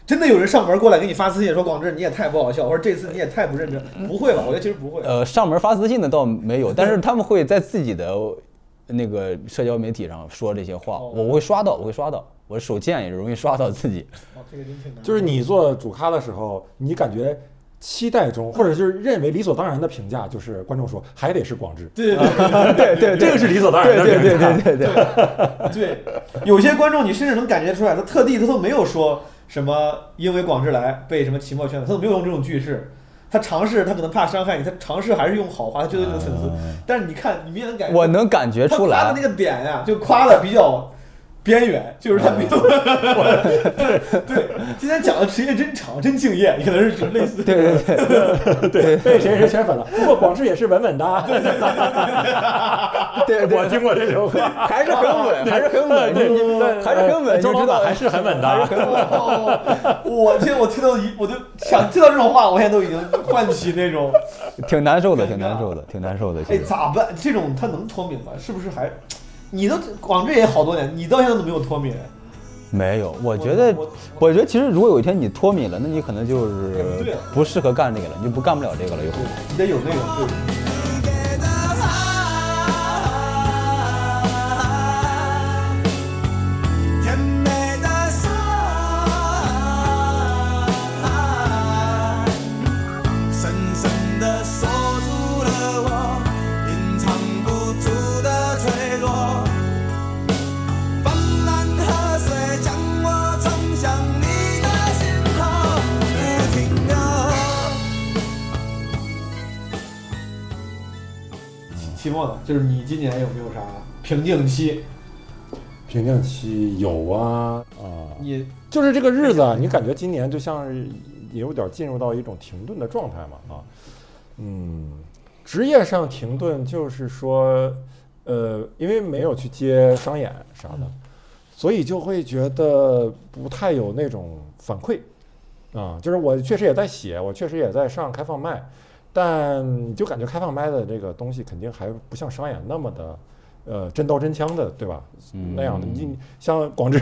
真的有人上门过来给你发私信说广智你也太不好笑，或者这次你也太不认真？不会吧？我觉得其实不会。呃，上门发私信的倒没有，但是他们会在自己的那个社交媒体上说这些话，哦、我会刷到，我会刷到，我手贱也容易刷到自己。哦，这个真挺难。就是你做主咖的时候，你感觉期待中，或者就是认为理所当然的评价，就是观众说还得是广智，对对对 对, 对，这个是理所当然的评价，对对对对对 对, 对。有些观众你甚至能感觉出来，他特地他都没有说什么，因为广智来被什么秦墨圈粉，他都没有用这种句式，他尝试，他可能怕伤害你，他尝试还是用好话，他觉得有粉丝、嗯。但是你看，你明显感觉，我能感觉出来，他夸的那个点呀、啊，就夸的比较边缘，就是他没有。嗯、对，今天讲的职业真长，真敬业，可能是类似。对对对对 对, 对，被谁谁圈粉了？不过广志也是稳稳的、啊。对对对对对对，我听过这种话，还是很稳，还是很稳，对对，还是很稳。周老板还是很稳的，还是很稳。我天，我听到一，我就想听到这种话，我现在都已经唤起那种挺难受的，挺难受的，挺难受的。哎，咋办？这种他能脱敏吗？是不是还？你都广志也好多年，你到现在都没有脱敏？没有，我觉得， 我, 我觉得其实如果有一天你脱敏了，那你可能就是不适合干这个了，你就不干不了这个了，有你得有那种对。期末呢，就是你今年有没有啥瓶颈期？瓶颈期有啊啊、呃！你就是这个日子，你感觉今年就像也有点进入到一种停顿的状态嘛啊，嗯，职业上停顿就是说，呃，因为没有去接商演啥的，所以就会觉得不太有那种反馈啊、呃。就是我确实也在写，我确实也在上开放麦。但你就感觉开放麦的这个东西肯定还不像商演那么的，呃，真刀真枪的，对吧？嗯、那样的你像广志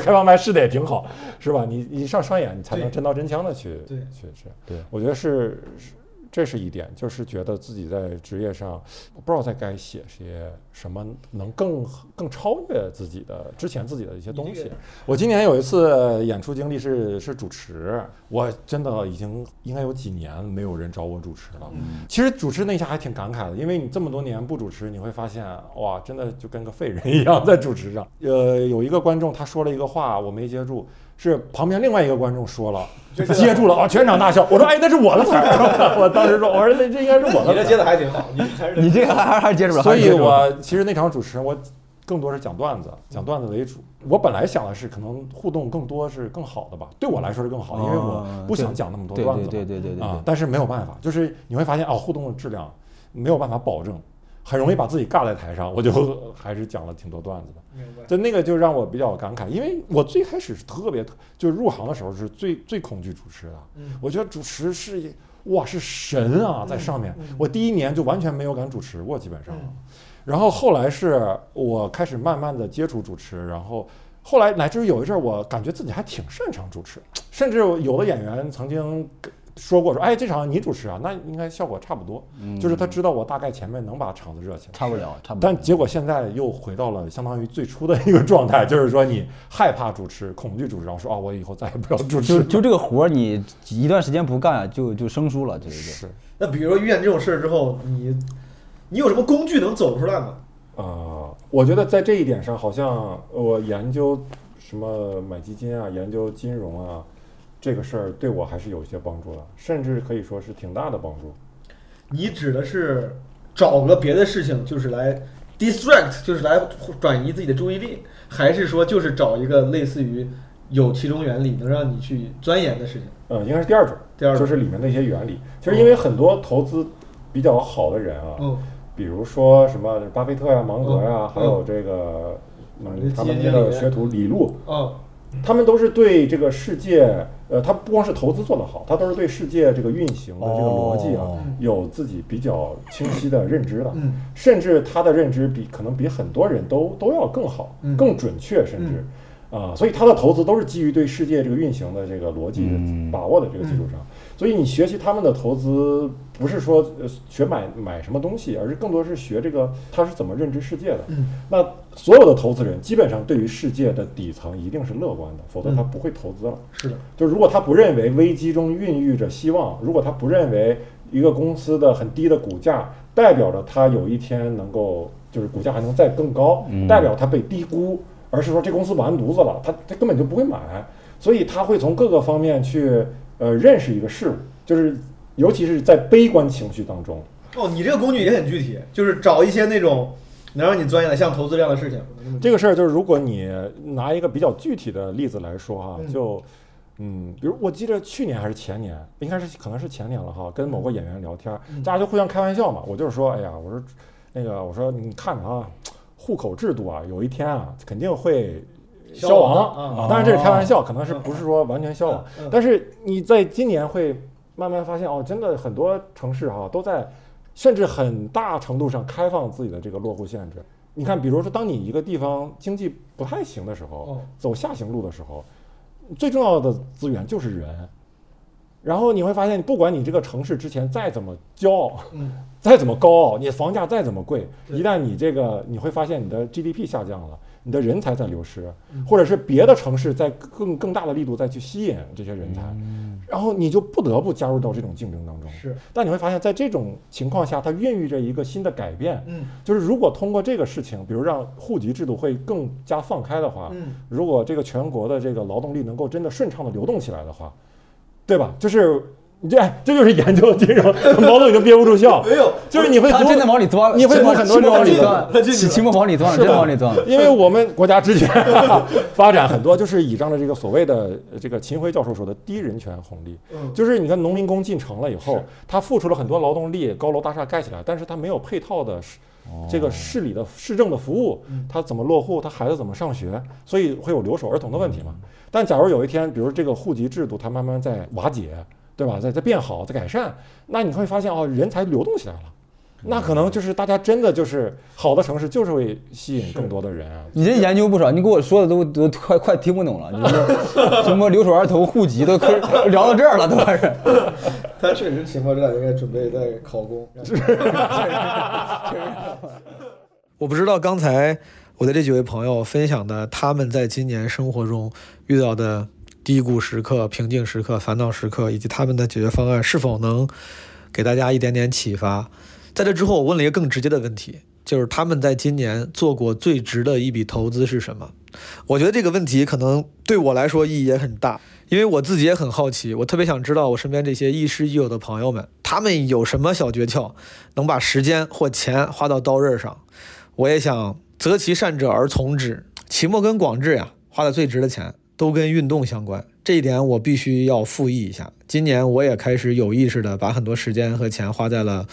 开放麦试的也挺好，是吧？你你上商演你才能真刀真枪的去去去。对，我觉得是这是一点，就是觉得自己在职业上我不知道在该写些什么能更更超越自己的之前自己的一些东西。我今年有一次演出经历是是主持，我真的已经应该有几年没有人找我主持了。其实主持那一下还挺感慨的，因为你这么多年不主持，你会发现哇，真的就跟个废人一样在主持上。呃，有一个观众他说了一个话，我没接住。是旁边另外一个观众说了，接住了啊、哦！全场大笑。我说：“哎，那是我的词儿。”我当时说：“我说那这应该是我的。”你这接的还挺好，你才是你这个还还接住了。所以我其实那场主持我更多是讲段子，讲段子为主。我本来想的是可能互动更多是更好的吧，对我来说是更好的，因为我不想讲那么多段子。对对对对啊！但是没有办法，就是你会发现啊、哦，互动的质量没有办法保证，很容易把自己尬在台上。我就还是讲了挺多段子的。就那个就让我比较感慨，因为我最开始是特别就入行的时候是最最恐惧主持的、嗯、我觉得主持是哇是神啊在上面、嗯嗯、我第一年就完全没有敢主持过基本上、嗯、然后后来是我开始慢慢的接触主持，然后后来乃至有一阵我感觉自己还挺擅长主持，甚至有的演员曾经说过说哎这场你主持啊，那应该效果差不多、嗯、就是他知道我大概前面能把场子热起来，差不了差不了。但结果现在又回到了相当于最初的一个状态，就是说你害怕主持恐惧主持，然后说啊、哦、我以后再也不要主持， 就, 就这个活你一段时间不干就就生疏了，这个是。那比如说遇见这种事之后，你你有什么工具能走出来吗？啊、呃、我觉得在这一点上好像我研究什么买基金啊，研究金融啊，这个事儿对我还是有一些帮助了，甚至可以说是挺大的帮助。你指的是找个别的事情，就是来 distract， 就是来转移自己的注意力，还是说就是找一个类似于有其中原理能让你去钻研的事情？呃、嗯，应该是第二种，第二种就是里面的一些原理。其实因为很多投资比较好的人啊，嗯、比如说什么巴菲特呀、啊、芒格呀、啊嗯，还有这个嗯他们的学徒李路，嗯。他们都是对这个世界，呃，他不光是投资做得好，他都是对世界这个运行的这个逻辑啊，有自己比较清晰的认知的，甚至他的认知比可能比很多人都都要更好、更准确，甚至啊、呃，所以他的投资都是基于对世界这个运行的这个逻辑把握的这个基础上。所以你学习他们的投资，不是说学买买什么东西，而是更多是学这个他是怎么认知世界的。嗯，那所有的投资人基本上对于世界的底层一定是乐观的，否则他不会投资了。嗯、是的，就如果他不认为危机中孕育着希望，如果他不认为一个公司的很低的股价代表着他有一天能够就是股价还能再更高，嗯、代表他被低估，而是说这公司完犊子了，他他根本就不会买，所以他会从各个方面去。呃，认识一个事物，就是尤其是在悲观情绪当中。哦，你这个工具也很具体，就是找一些那种能让你钻研的，像投资这样的事情。这个事儿就是，如果你拿一个比较具体的例子来说哈、啊嗯，就嗯，比如我记得去年还是前年，应该是可能是前年了哈，跟某个演员聊天，大家就互相开玩笑嘛。我就是说，哎呀，我说那个，我说你看看啊，户口制度啊，有一天啊，肯定会消亡啊。当然这是开玩笑，可能是不是说完全消亡，但是你在今年会慢慢发现哦，真的很多城市哈、啊、都在。甚至很大程度上开放自己的这个落户限制。你看，比如说，当你一个地方经济不太行的时候，走下行路的时候，最重要的资源就是人。然后你会发现，不管你这个城市之前再怎么骄傲，再怎么高傲，你房价再怎么贵，一旦你这个，你会发现你的 G D P 下降了，你的人才在流失，或者是别的城市在更更大的力度再去吸引这些人才。然后你就不得不加入到这种竞争当中。是，但你会发现在这种情况下，它孕育着一个新的改变。嗯，就是如果通过这个事情，比如让户籍制度会更加放开的话，嗯，如果这个全国的这个劳动力能够真的顺畅的流动起来的话，对吧？就是你这这就是研究金融，毛都已经憋不住笑。没有，就是你会他真的往里钻了，你会往很多往里钻，秦末往里钻了，真往里钻了。因为我们国家之前发展很多，就是倚仗着这个所谓的这个秦晖教授说的低人权红利，就是你看农民工进城了以后，他付出了很多劳动力，高楼大厦盖起来，但是他没有配套的这个市里的市政的服务，他怎么落户，他孩子怎么上学，所以会有留守儿童的问题嘛。但假如有一天，比如这个户籍制度它慢慢在瓦解，对吧，在在变好，在改善，那你会发现哦，人才流动起来了，那可能就是大家真的就是好的城市就是会吸引更多的人、啊、你这研究不少，你给我说的都都快快听不懂了，你说什么留守儿童户籍都聊到这儿了，都是。他确实情况这两天准备在考公。我不知道刚才我的这几位朋友分享的他们在今年生活中遇到的低谷时刻、平静时刻、烦恼时刻，以及他们的解决方案是否能给大家一点点启发。在这之后，我问了一个更直接的问题，就是他们在今年做过最值的一笔投资是什么？我觉得这个问题可能对我来说意义也很大，因为我自己也很好奇，我特别想知道我身边这些亦师亦友的朋友们，他们有什么小诀窍能把时间或钱花到刀刃上。我也想择其善者而从之。秦末跟广智呀、啊，花的最值的钱都跟运动相关，这一点我必须要复议一下。今年我也开始有意识的把很多时间和钱花在了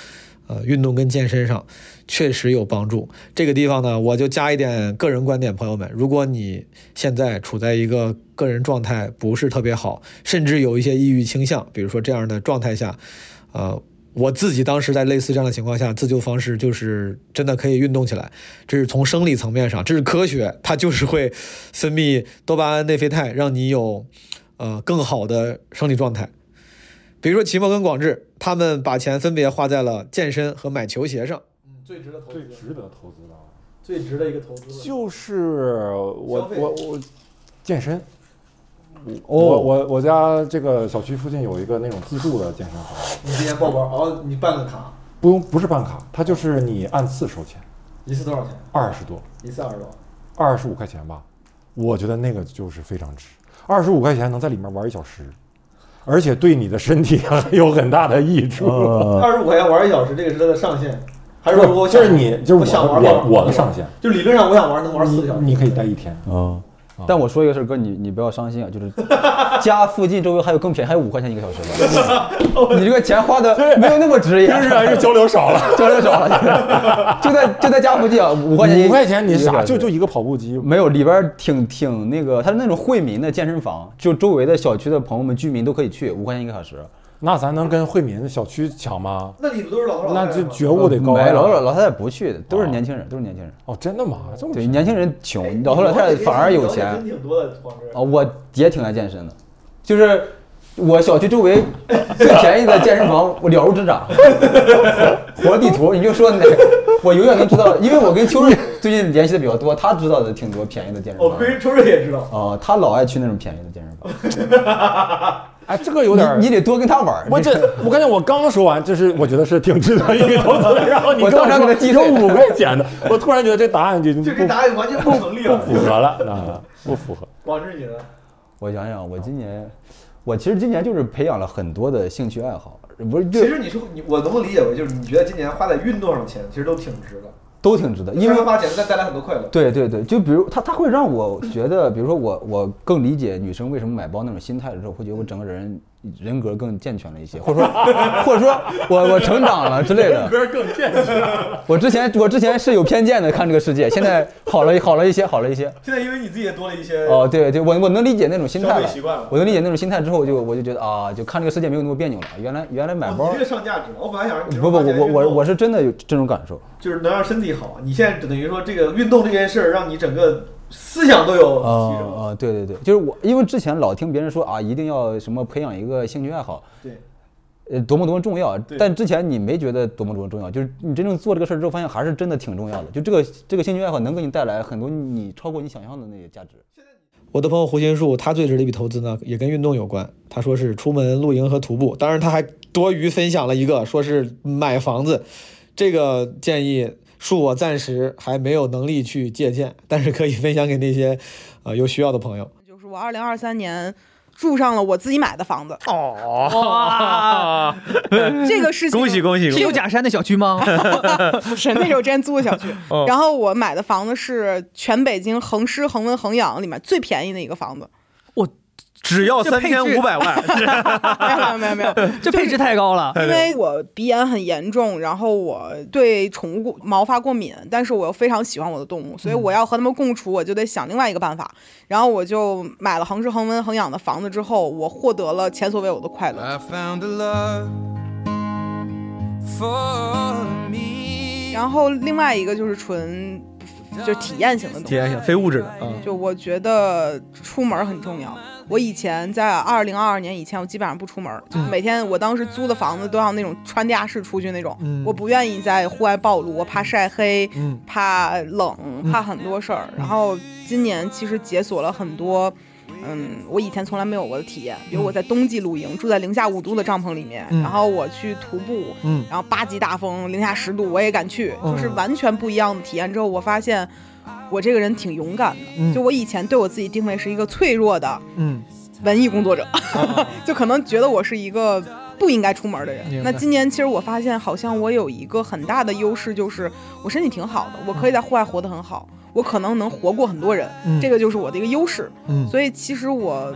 呃运动跟健身上，确实有帮助。这个地方呢，我就加一点个人观点，朋友们，如果你现在处在一个个人状态不是特别好，甚至有一些抑郁倾向，比如说这样的状态下，呃我自己当时在类似这样的情况下，自救方式就是真的可以运动起来，这是从生理层面上，这是科学，它就是会分泌多巴胺、内啡肽，让你有呃更好的生理状态。比如说秦末跟广智，他们把钱分别花在了健身和买球鞋上。嗯，最值得投资，最值得投资的，最值得一个投资就是我我我健身。Oh, 我我我家这个小区附近有一个那种自助的健身房。你今天报班哦，你办个卡？不用，不是办卡，它就是你按次收钱。一次多少钱？二十多。一次二十多？二十五块钱吧，我觉得那个就是非常值。二十五块钱能在里面玩一小时，而且对你的身体有很大的益处。二十五块钱玩一小时，这个是它的上限，还是说我就是你就是 我, 我想玩我我的上限？就理论上我想玩能玩四小时，你可以待一天啊。嗯，但我说一个事儿，哥，你你不要伤心啊，就是家附近周围还有更便宜，还有五块钱一个小时吧。你这个钱花的没有那么值，就是还是交流少了，交流少了。就在就在家附近啊，五块钱，五块钱你傻，就就一个跑步机，没有里边挺挺那个，它是那种惠民的健身房，就周围的小区的朋友们居民都可以去，五块钱一个小时。那咱能跟惠民小区抢吗？那你们都是老老太太，那就觉悟得高。没，老老老太太不去的，都是年轻人，都是年轻人。哦，真的吗？这么对，年轻人穷，老老太太反而有钱。真挺多的，广智。啊，我也挺爱健身的，就是我小区周围最便宜的健身房，我了如指掌。活地图，你就说哪？我永远能知道，因为我跟秋瑞最近联系的比较多，他知道的挺多便宜的健身房。我跟秋瑞也知道。啊，他老爱去那种便宜的健身房。哎，这个有点 你, 你得多跟他玩。我这我感觉我刚说完，这是我觉得是挺值得一个投资。然后你我当场给他提出五块钱的，我突然觉得这答案就就这答案完全不成立了，不符合了，不符合。广智你呢？我想想，我今年我其实今年就是培养了很多的兴趣爱好，不是。其实你说你，我能够理解为就是你觉得今年花在运动上的钱其实都挺值的，都挺值得，因为花钱但带来很多快乐。对对对，就比如它它会让我觉得，比如说我我更理解女生为什么买包那种心态的时候，会觉得我整个人人格更健全了一些，或者说或者说我我成长了之类的。人格更健全。我之前我之前是有偏见的看这个世界，现在好了好了一些，好了一些。现在因为你自己也多了一些。哦，对对，我我能理解那种心态了，我能理解那种心态之后，我就我就觉得啊，就看这个世界没有那么别扭了。原来原来买包。哦，你这上价值了，我本来想让你不不我我我是真的有这种感受，就是能让身体好。你现在等于说这个运动这件事儿，让你整个。思想都有啊啊、呃！对对对，就是我，因为之前老听别人说啊，一定要什么培养一个兴趣爱好，对，呃，多么多么重要。但之前你没觉得多么多么重要，就是你真正做这个事儿之后，发现还是真的挺重要的。就这个这个兴趣爱好能给你带来很多你超过你想象的那些价值。我的朋友胡心树，他最值的一笔投资呢，也跟运动有关。他说是出门露营和徒步，当然他还多余分享了一个，说是买房子，这个建议。恕我暂时还没有能力去借鉴，但是可以分享给那些，呃，有需要的朋友。就是我二零二三年住上了我自己买的房子。哦，这个事情恭喜恭喜！是有假山的小区吗？不是，那时候之前租的小区。哦、然后我买的房子是全北京恒湿、恒温、恒氧里面最便宜的一个房子。我。只要三千五百万，没有没有没有，这配置太高了。因为我鼻炎很严重，然后我对宠物毛发过敏，但是我又非常喜欢我的动物，所以我要和他们共处，我就得想另外一个办法。嗯、然后我就买了恒湿恒温恒养的房子之后，我获得了前所未有的快乐。然后另外一个就是纯。就体验型的东西，体验型非物质的、嗯、就我觉得出门很重要。我以前在二零二二年以前，我基本上不出门，就每天我当时租的房子都要那种穿地下室出去那种、嗯、我不愿意在户外暴露，我怕晒黑、嗯、怕冷、嗯、怕很多事儿。然后今年其实解锁了很多嗯，我以前从来没有过的体验，比如我在冬季露营，住在零下五度的帐篷里面、嗯、然后我去徒步、嗯、然后八级大风零下十度我也敢去、嗯、就是完全不一样的体验。之后我发现我这个人挺勇敢的、嗯、就我以前对我自己定位是一个脆弱的文艺工作者、嗯、就可能觉得我是一个不应该出门的人。那今年其实我发现好像我有一个很大的优势，就是我身体挺好的，我可以在户外活得很好，我可能能活过很多人、嗯、这个就是我的一个优势、嗯、所以其实我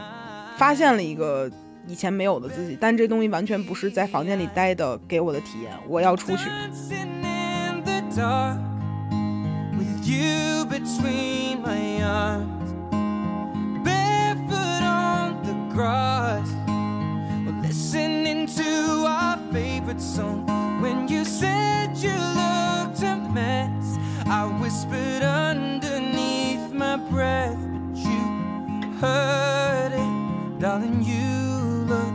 发现了一个以前没有的自己，但这东西完全不是在房间里待的给我的体验，我要出去。I whispered underneath my breath, but you heard it, darling, you look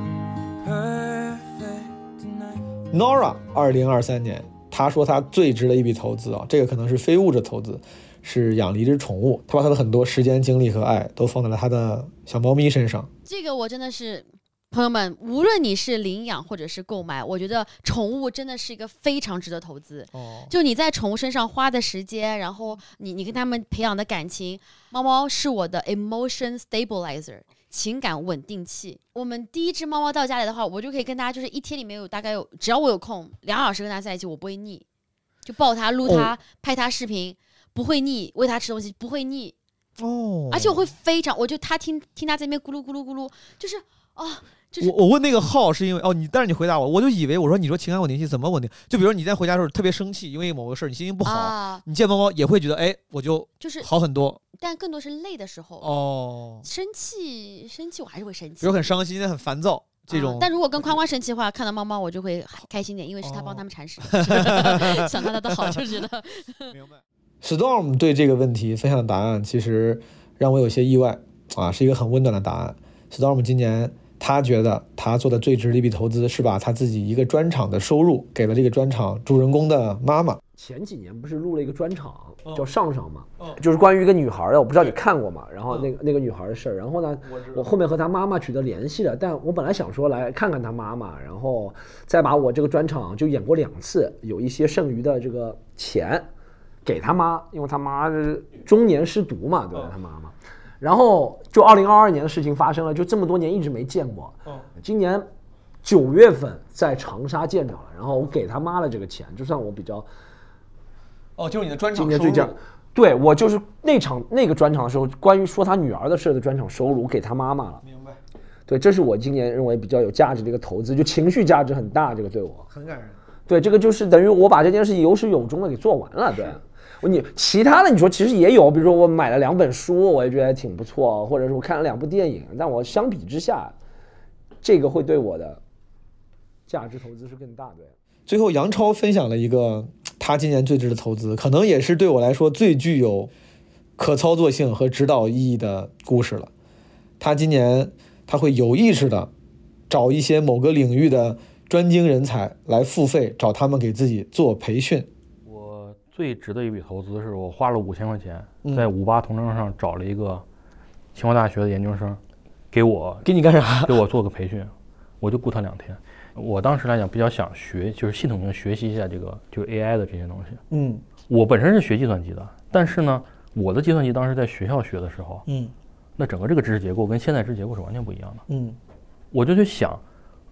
perfect tonight. Nora 二零二三年她说她最值的一笔投资啊，这个可能是非物质投资，是养了一只宠物，她把她的很多时间精力和爱都放在了她的小猫咪身上。这个我真的是朋友们，无论你是领养或者是购买，我觉得宠物真的是一个非常值得投资。哦、就你在宠物身上花的时间，然后你你跟他们培养的感情，猫猫是我的 emotion stabilizer。情感稳定器。我们第一只猫猫到家里的话，我就可以跟它就是一天里面有大概有，只要我有空，两小时跟它在一起，我不会腻，就抱它、撸它、哦、拍它视频，不会腻，喂它吃东西不会腻。哦，而且我会非常，我就它听听它在那边咕噜咕噜咕噜，就是啊。哦就是、我我问那个号是因为哦你，但是你回答我，我就以为我说你说情感稳定器怎么稳定？就比如你在回家的时候特别生气，因为某个事儿你心情不好，啊、你见猫猫也会觉得哎，我就就是好很多。但更多是累的时候哦，生气生气我还是会生气，比如很伤心、很烦躁这种、啊。但如果跟宽宽生气的话，看到猫猫我就会开心点，因为是他帮他们铲屎，哦、想到他的好就觉得。明白。Storm 对这个问题分享的答案，其实让我有些意外啊，是一个很温暖的答案。Storm 今年。他觉得他做的最值的一笔投资是把他自己一个专场的收入给了这个专场主人公的妈妈。前几年不是录了一个专场叫上上嘛，就是关于一个女孩的，我不知道你看过吗？然后那个那个女孩的事儿，然后呢，我后面和她妈妈取得联系了，但我本来想说来看看她妈妈，然后再把我这个专场就演过两次，有一些剩余的这个钱给她妈，因为她妈中年失独嘛，对吧？她妈妈。然后就二零二二年的事情发生了，就这么多年一直没见过。今年九月份在长沙见着了，然后我给他妈了这个钱，就算我比较。哦，就是你的专场收入。今年最佳，对，我就是那场那个专场的时候，关于说他女儿的事的专场收入，我给他妈妈了。明白。对，这是我今年认为比较有价值的一个投资，就情绪价值很大，这个对我。很感人。对，这个就是等于我把这件事有始有终的给做完了，对。你其他的你说其实也有，比如说我买了两本书，我也觉得挺不错，或者是我看了两部电影，但我相比之下，这个会对我的价值投资是更大的。最后杨超分享了一个他今年最值的投资，可能也是对我来说最具有可操作性和指导意义的故事了。他今年他会有意识的找一些某个领域的专精人才来付费，找他们给自己做培训。最值的一笔投资是我花了五千块钱，在五八同城上找了一个清华大学的研究生，给我给你干啥？给我做个培训，我就雇他两天。我当时来讲比较想学，就是系统性学习一下这个就是 A I 的这些东西。嗯，我本身是学计算机的，但是呢，我的计算机当时在学校学的时候，嗯，那整个这个知识结构跟现在知识结构是完全不一样的。嗯，我就去想，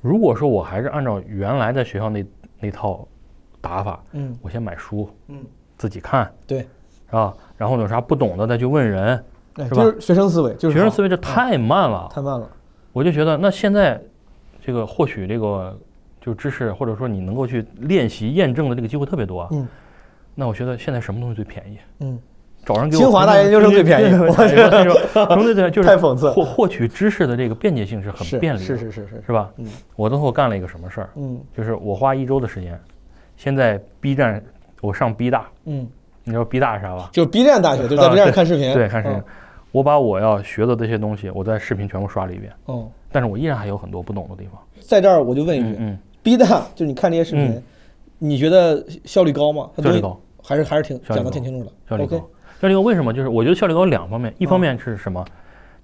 如果说我还是按照原来在学校那那套。打法，嗯，我先买书，嗯，自己看，对，啊，然后有啥不懂的再去问人，哎，是吧？就是学生思维，就是学生思维，这太慢了，嗯，太慢了。我就觉得，那现在这个获取这个就知识，或者说你能够去练习验证的这个机会特别多，嗯。那我觉得现在什么东西最便宜？嗯，找人给我清华大研究生最便宜，我觉得那种，对对，就是太讽刺。获获取知识的这个便捷性是很便利的，是是是是，是吧？嗯，我最后干了一个什么事儿？嗯，就是我花一周的时间。现在 B 站，我上 B 大，嗯，你知道 B 大是啥吧？就是 B 站大学，就在 B 站看视频，啊，对，对，看视频，嗯。我把我要学的这些东西，我在视频全部刷了一遍，哦，但是我依然还有很多不懂的地方。在这儿我就问一句，嗯嗯，B 大就是你看这些视频，嗯，你觉得效率高吗？效率高，还是还是挺讲的挺清楚的。效率高，okay，效率高为什么？就是我觉得效率高两方面，一方面是什么？嗯，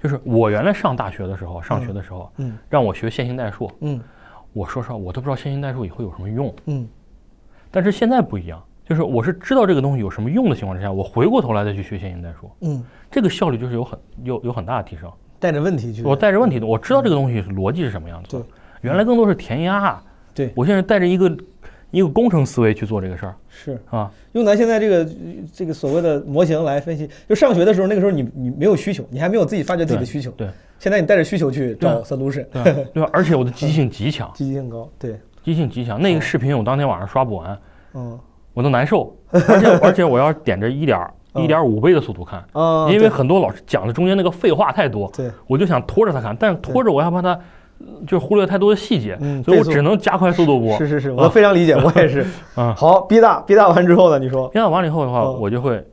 就是我原来上大学的时候，上学的时候，嗯，让我学线性代数，嗯，我说实话，我都不知道线性代数以后有什么用，嗯。但是现在不一样，就是我是知道这个东西有什么用的情况之下，我回过头来再去学线性代数，嗯，这个效率就是有很有有很大的提升。带着问题去，我带着问题，我知道这个东西逻辑是什么样子的。对，原来更多是填鸭，对，我现在带着一个一个工程思维去做这个事儿，是啊，用咱现在这个这个所谓的模型来分析。就上学的时候，那个时候你你没有需求，你还没有自己发掘自己的需求，对，对现在你带着需求去找 solution， 对， 对， 对，而且我的积极性极强，积极性高，对。机性极强，那个视频我当天晚上刷不完，嗯，我都难受，而且而且我要点着一点一点五倍的速度看，嗯，因为很多老师讲的中间那个废话太多，对，我就想拖着他看，但是拖着我要怕他就忽略太多的细节，嗯，所以我只能加快速度播。是是是，我非常理解，我也是。嗯，好，逼大逼大完之后呢，你说逼大完了以后的话，嗯，我就会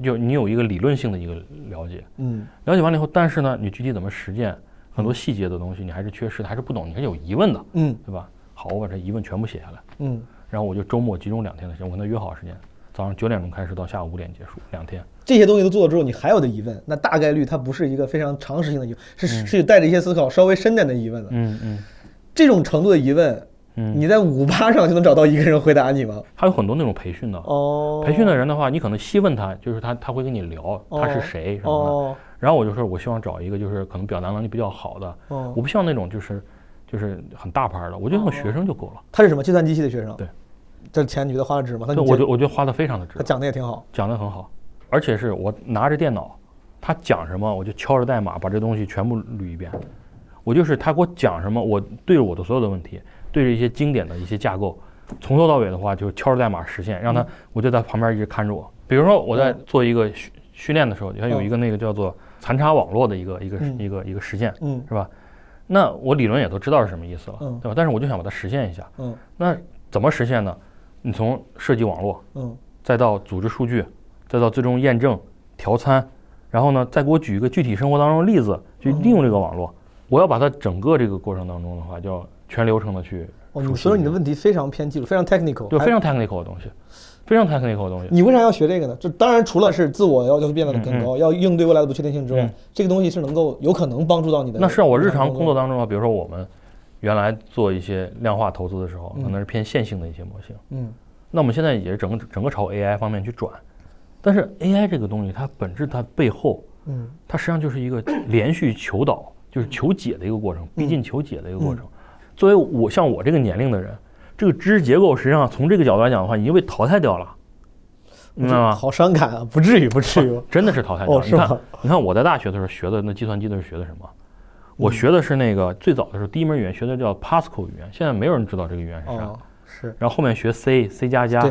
就你有一个理论性的一个了解，嗯，了解完了以后，但是呢，你具体怎么实践很多细节的东西，你还是缺失的，还是不懂，你还是有疑问的，嗯，对吧？好，我把这疑问全部写下来，嗯，然后我就周末集中两天的时间，我跟他约好时间，早上九点钟开始到下午五点结束，两天。这些东西都做了之后，你还有的疑问，那大概率它不是一个非常常识性的疑问，是，嗯，是带着一些思考稍微深点的疑问的，嗯嗯，这种程度的疑问，嗯，你在五八上就能找到一个人回答你吗？还有很多那种培训的，哦，培训的人的话，你可能细问他，就是他他会跟你聊他是谁什么的，哦，然后我就说我希望找一个就是可能表达能力比较好的，哦，我不希望那种就是。就是很大牌的，我就用学生就够了。哦，他是什么计算机系的学生？对，这钱你觉得花的值吗？他对我就我觉得花的非常的值。他讲的也挺好，讲的很好，而且是我拿着电脑，他讲什么我就敲着代码把这东西全部捋一遍。我就是他给我讲什么，我对着我的所有的问题，对着一些经典的一些架构，从头到尾的话就是敲着代码实现，让他，嗯，我就在旁边一直看着我。比如说我在做一个训训练的时候，你看有一个那个叫做残差网络的一个一个，嗯，一个一个实践，嗯，是吧？那我理论也都知道是什么意思了，嗯，对吧？但是我就想把它实现一下，嗯，那怎么实现呢？你从设计网络，嗯，再到组织数据，再到最终验证、调参，然后呢，再给我举一个具体生活当中的例子去利用这个网络，嗯。我要把它整个这个过程当中的话，就要全流程的去。哦，你所以你的问题非常偏技术，非常 technical， 对，非常 technical 的东西，非常 technical 的东西。你为啥要学这个呢？这当然除了是自我要求变得更高，嗯嗯，要应对未来的不确定性之外，嗯，这个东西是能够有可能帮助到你的。那是我日常工作当中啊，比如说我们原来做一些量化投资的时候，嗯，可能是偏线性的一些模型。嗯，那我们现在也整个整个朝 A I 方面去转，但是 A I 这个东西它本质它背后嗯，它实际上就是一个连续求导，就是求解的一个过程，逼近求解的一个过程。嗯嗯、作为我像我这个年龄的人，这个知识结构实际上从这个角度来讲的话，已经被淘汰掉了。明白吗？好伤感啊！不至于，不至于，真的是淘汰掉了。哦、你看，你看我在大学的时候学的那计算机都是学的什么？我学的是那个最早的时候第一门语言学的叫 Pascal 语言，现在没有人知道这个语言是啥。哦、是。然后后面学 C、C 加加，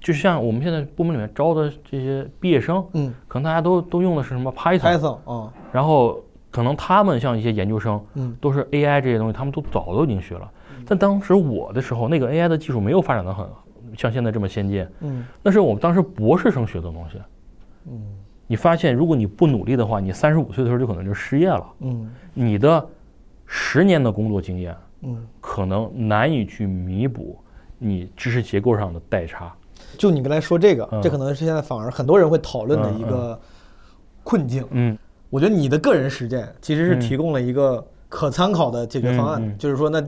就像我们现在部门里面招的这些毕业生，嗯，可能大家都都用的是什么 Python。Python 啊。然后可能他们像一些研究生，嗯，都是 A I 这些东西，他们都早都已经学了。嗯、但当时我的时候，那个 A I 的技术没有发展的很。像现在这么先进，嗯，那是我们当时博士生学的东西，嗯，你发现如果你不努力的话，你三十五岁的时候就可能就失业了，嗯，你的十年的工作经验，嗯，可能难以去弥补你知识结构上的代差。就你刚才说这个，嗯、这可能是现在反而很多人会讨论的一个困境，嗯，嗯我觉得你的个人实践其实是提供了一个可参考的解决方案，嗯嗯、就是说那。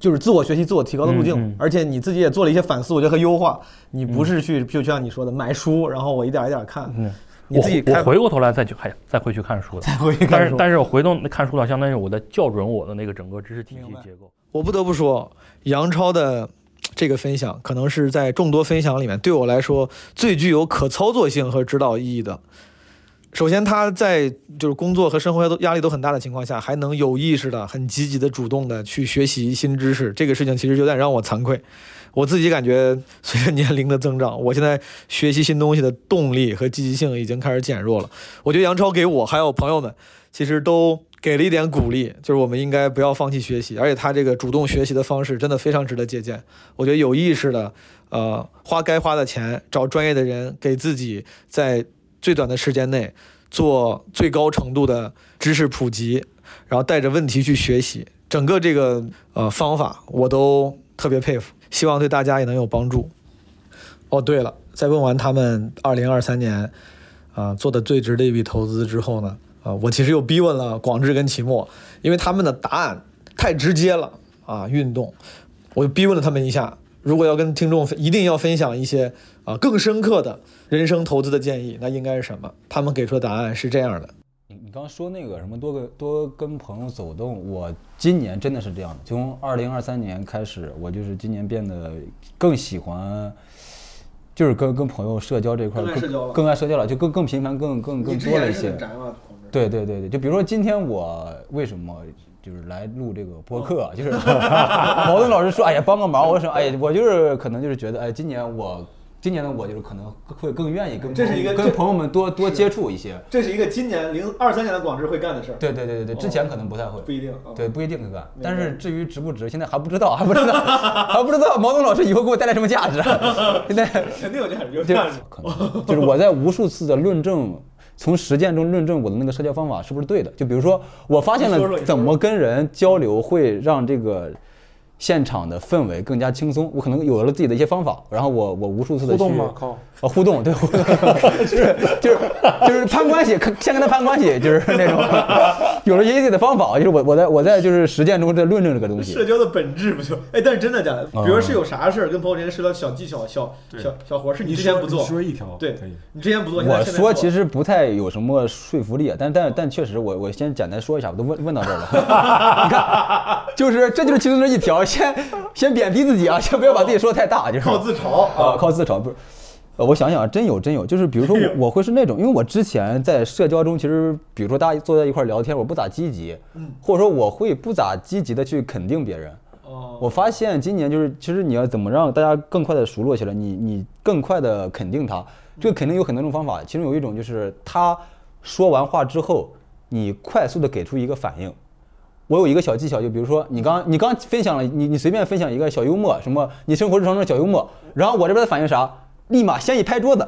就是自我学习、自我提高的路径，嗯嗯、而且你自己也做了一些反思，我觉得和优化。你不是去、嗯、就像你说的买书，然后我一点一点看。嗯，你自己我我回过头来再去还再回去看书的，再回去看书。但是但是我回头看书的，相当于我在校准我的那个整个知识体系结构。我不得不说，杨超的这个分享可能是在众多分享里面对我来说最具有可操作性和指导意义的。首先，他在就是工作和生活压力都很大的情况下，还能有意识的、很积极的、主动的去学习新知识，这个事情其实有点让我惭愧。我自己感觉，随着年龄的增长，我现在学习新东西的动力和积极性已经开始减弱了。我觉得杨超给我还有朋友们，其实都给了一点鼓励，就是我们应该不要放弃学习，而且他这个主动学习的方式真的非常值得借鉴。我觉得有意识的，呃，花该花的钱，找专业的人，给自己在最短的时间内做最高程度的知识普及，然后带着问题去学习，整个这个呃方法我都特别佩服，希望对大家也能有帮助。哦，对了，在问完他们二零二三年啊、呃、做的最值的一笔投资之后呢，啊、呃，我其实又逼问了广志跟齐墨，因为他们的答案太直接了啊，运动，我就逼问了他们一下。如果要跟听众一定要分享一些啊、呃、更深刻的人生投资的建议，那应该是什么？他们给出的答案是这样的。你你刚刚说那个什么多个多跟朋友走动，我今年真的是这样的。从二零二三年开始，我就是今年变得更喜欢，就是跟跟朋友社交这块更爱社交了，更爱社交了，就更更频繁，更更更多了一些。对对对对，就比如说今天我为什么？就是来录这个播客，就是毛盾老师说，哎呀，帮个忙。我说，哎呀，我就是可能就是觉得，哎，今年我，今年的我就是可能会更愿意跟这是一个跟朋友们多多接触一些。这是一个今年零二三年的广智会干的事儿。对对对对对，之前可能不太会，不一定，对，不一定会干。但是至于值不值，现在还不知道，还不知道，还不知道毛盾老师以后给我带来什么价值。现在肯定有价值，有价值。可能就是我在无数次的论证。从实践中论证我的那个社交方法是不是对的？就比如说，我发现了怎么跟人交流会让这个现场的氛围更加轻松。我可能有了自己的一些方法，然后我我无数次的去互动吗？靠啊，互动对，互动就是就是就是攀关系，先跟他攀关系，就是那种有了一些自己的方法，就是我我在我在就是实践中在论证这个东西。社交的本质不就哎？但是真的假的？比如是有啥事儿跟朋友之间社交小技巧、小小小活，是你之前不做，你说一条对，你之前不做，我说其实不太有什么说服力，但但但确实我我先简单说一下，我都问问到这儿了，你看，就是这就是其中的一条。先先贬低自己啊，先不要把自己说太大，就是靠自嘲啊，靠自嘲不是。呃，我想想，真有真有，就是比如说我会是那种，因为我之前在社交中，其实比如说大家坐在一块聊天，我不咋积极，或者说我会不咋积极的去肯定别人。我发现今年就是，其实你要怎么让大家更快的熟络起来，你你更快的肯定他，这个肯定有很多种方法，其中有一种就是他说完话之后，你快速的给出一个反应。我有一个小技巧，就比如说你刚你刚分享了，你你随便分享一个小幽默，什么你生活日常中的小幽默，然后我这边的反应啥，立马先一拍桌子，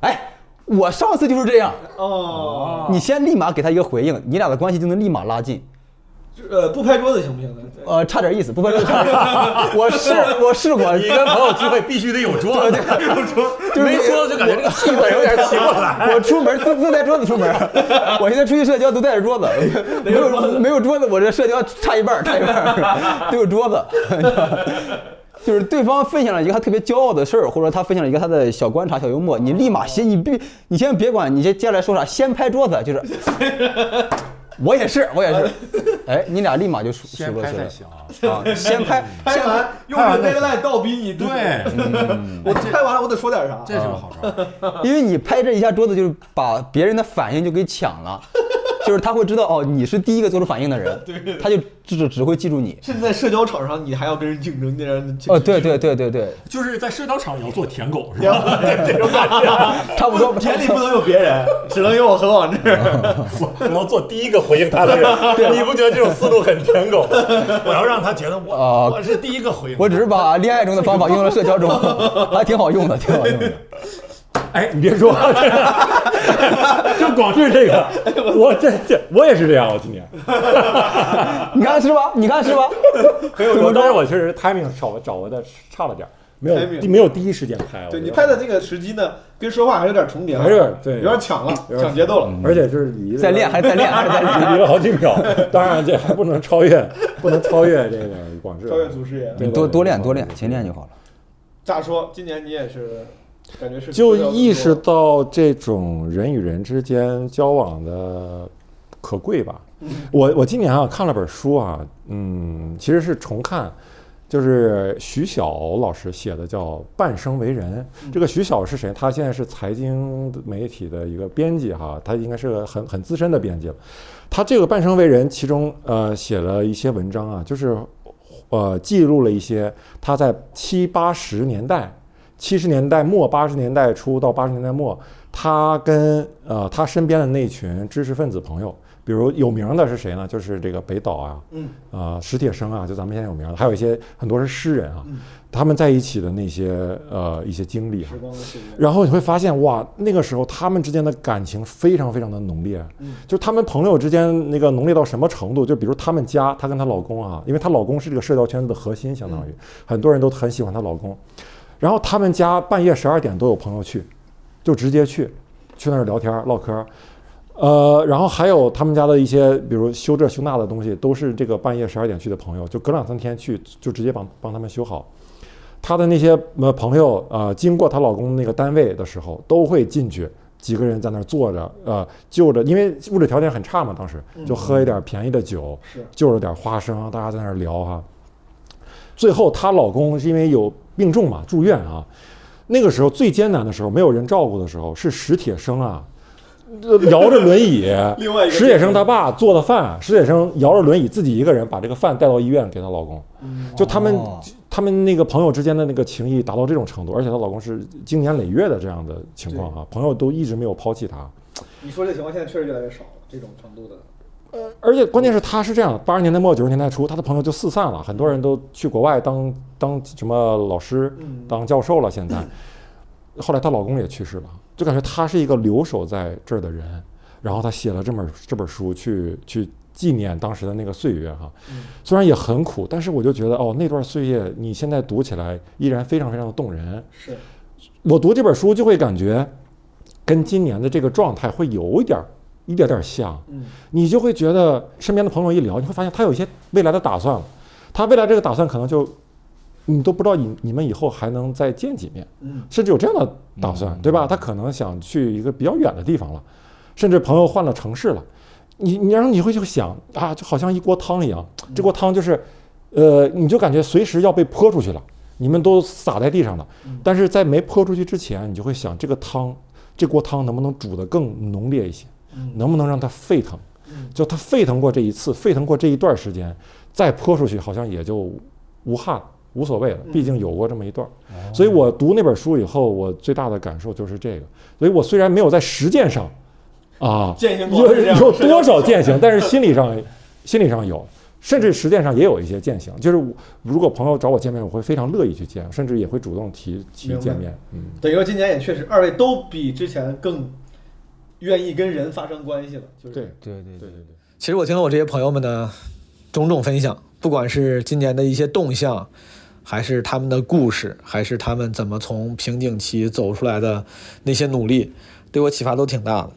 哎，我上次就是这样哦，你先立马给他一个回应，你俩的关系就能立马拉近。呃，不拍桌子行不行？呃，差点意思，不拍桌子差点意思。我试，我试过。你跟朋友聚会必须得有桌子，有桌就是没桌子就感觉这个气氛有点起不来。我出门自自带桌子出门，我现在出去社交都带着桌子，没有没有桌子，我这社交差一半，差一半，都有桌子。就是对方分享了一个他特别骄傲的事儿，或者他分享了一个他的小观察、小幽默，你立马先，你别，你先别管，你先接下来说啥，先拍桌子，就是，我也是，我也是，哎，你俩立马就输输过去了。啊，先拍，拍完用个 deadline 倒逼你，对，嗯、我拍完了，我得说点啥，这是个好招，因为你拍这一下桌子，就是把别人的反应就给抢了。就是他会知道哦，你是第一个做出反应的人，对对对，他就只只会记住你。甚至在社交场上，你还要跟人竞争，那样哦，对对对对对，就是在社交场也要做舔狗是吧？这种感觉，差不多。眼里不能有别人，只能有我和往志。我要做第一个回应他的人，你不觉得这种思路很舔狗？我要让他觉得我、呃、我是第一个回应。我只是把恋爱中的方法用到了社交中，还挺好用的，挺好用的。哎，你别说，就光是这个，我这这我也是这样，我今年，你看是吧？你看是吧？怎么着？但是我确实 timing 找找我的差了点，没有 timing, 没有第一时间拍。对你拍的那个时机呢，跟说话还有点重叠，还是对，有点抢了，抢节奏了，而且就是离了在练，还在练，还在练，离了好几秒。当然这还不能超越，不能超越这个广智，超越祖师爷。你多多练多练，勤练就好了。咋说？今年你也是。感觉是就意识到这种人与人之间交往的可贵吧。我我今年啊看了本书啊，嗯，其实是重看，就是徐晓老师写的叫《半生为人》。这个徐晓是谁？他现在是财经媒体的一个编辑哈，他应该是个很很资深的编辑了。他这个《半生为人》其中呃写了一些文章啊，就是呃记录了一些他在七八十年代。七十年代末、八十年代初到八十年代末，他跟呃他身边的那群知识分子朋友，比如有名的是谁呢？就是这个北岛啊，嗯，啊、呃、史铁生啊，就咱们现在有名的，还有一些很多是诗人啊，嗯、他们在一起的那些呃一些经历、啊，然后你会发现哇，那个时候他们之间的感情非常非常的浓烈，嗯、就是他们朋友之间那个浓烈到什么程度？就比如他们家，她跟她老公啊，因为她老公是这个社交圈子的核心，相当于、嗯、很多人都很喜欢她老公。然后他们家半夜十二点都有朋友去，就直接去，去那儿聊天唠嗑，呃，然后还有他们家的一些，比如修这修那的东西，都是这个半夜十二点去的朋友，就隔两三天去，就直接帮帮他们修好。她的那些呃朋友啊、呃，经过她老公那个单位的时候，都会进去，几个人在那儿坐着，呃，就着，因为物质条件很差嘛，当时就喝一点便宜的酒，嗯、就着点花生，大家在那儿聊哈、啊。最后她老公是因为有。病重嘛，住院啊，那个时候最艰难的时候，没有人照顾的时候，是史铁生啊，摇着轮椅，另外一个史铁生他爸做的饭，史铁生摇着轮椅自己一个人把这个饭带到医院给她老公，就他们、哦、他们那个朋友之间的那个情谊达到这种程度，而且她老公是经年累月的这样的情况啊，朋友都一直没有抛弃她。你说这情况现在确实越来越少了，这种程度的。呃，而且关键是他是这样的，八十年代末九十年代初，他的朋友就四散了，很多人都去国外当当什么老师、当教授了。现在，后来她老公也去世了，就感觉她是一个留守在这儿的人。然后她写了这本这本书去，去去纪念当时的那个岁月哈。虽然也很苦，但是我就觉得哦，那段岁月你现在读起来依然非常非常的动人。是，我读这本书就会感觉，跟今年的这个状态会有一点。一点点像，你就会觉得身边的朋友一聊，你会发现他有一些未来的打算了。他未来这个打算可能就，你都不知道你你们以后还能再见几面，甚至有这样的打算，对吧？他可能想去一个比较远的地方了，甚至朋友换了城市了。你你然后你会就想啊，就好像一锅汤一样，这锅汤就是，呃，你就感觉随时要被泼出去了，你们都洒在地上了。但是在没泼出去之前，你就会想这个汤，这锅汤能不能煮得更浓烈一些？能不能让它沸腾？就它沸腾过这一次，沸腾过这一段时间，再泼出去好像也就无憾，无所谓了。毕竟有过这么一段，所以我读那本书以后，我最大的感受就是这个。所以我虽然没有在实践上啊有有多少践行，但是心理上心理上有，甚至实践上也有一些践行。就是如果朋友找我见面，我会非常乐意去见，甚至也会主动提提见面。嗯，等于说今年也确实，二位都比之前更。愿意跟人发生关系了，就是对对对对对对。其实我听了我这些朋友们的种种分享，不管是今年的一些动向，还是他们的故事，还是他们怎么从瓶颈期走出来的那些努力，对我启发都挺大的。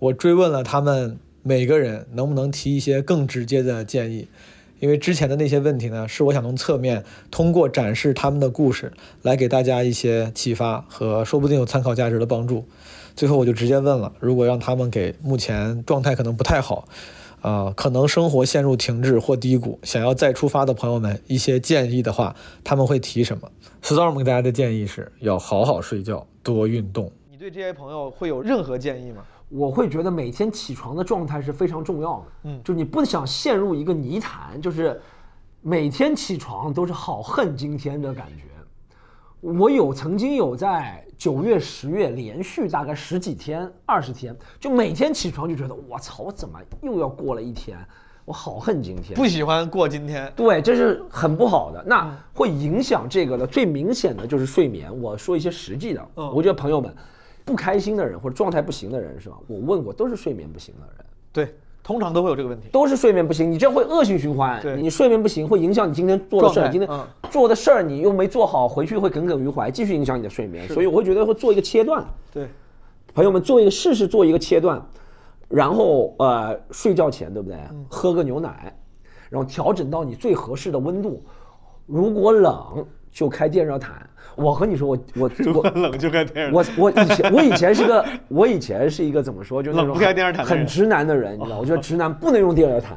我追问了他们每个人能不能提一些更直接的建议，因为之前的那些问题呢，是我想从侧面通过展示他们的故事来给大家一些启发和说不定有参考价值的帮助。最后我就直接问了，如果让他们给目前状态可能不太好啊、呃，可能生活陷入停滞或低谷，想要再出发的朋友们一些建议的话，他们会提什么？ Storm 给大家的建议是要好好睡觉，多运动。你对这些朋友会有任何建议吗？我会觉得每天起床的状态是非常重要的，嗯，就你不想陷入一个泥潭，就是每天起床都是好恨今天的感觉。我有曾经有在九月、十月连续大概十几天、二十天，就每天起床就觉得我操，我怎么又要过了一天？我好恨今天，不喜欢过今天。对，这是很不好的。那会影响这个的最明显的就是睡眠。我说一些实际的，嗯、我觉得朋友们。不开心的人或者状态不行的人是吧？我问过，都是睡眠不行的人。对，通常都会有这个问题，都是睡眠不行。你这会恶性循环。对，你睡眠不行会影响你今天做的事儿，今天做的事儿你又没做好，回去会耿耿于怀，继续影响你的睡眠。所以我会觉得会做一个切断。对，朋友们做一个试试，做一个切断，然后呃睡觉前对不对、嗯？喝个牛奶，然后调整到你最合适的温度。如果冷。就开电热毯，我和你说，我我我冷就开电热毯。我我以前我以前是个我以前是一个怎么说，就那种不开电热毯很直男的人，你知道，我觉得直男不能用电热毯，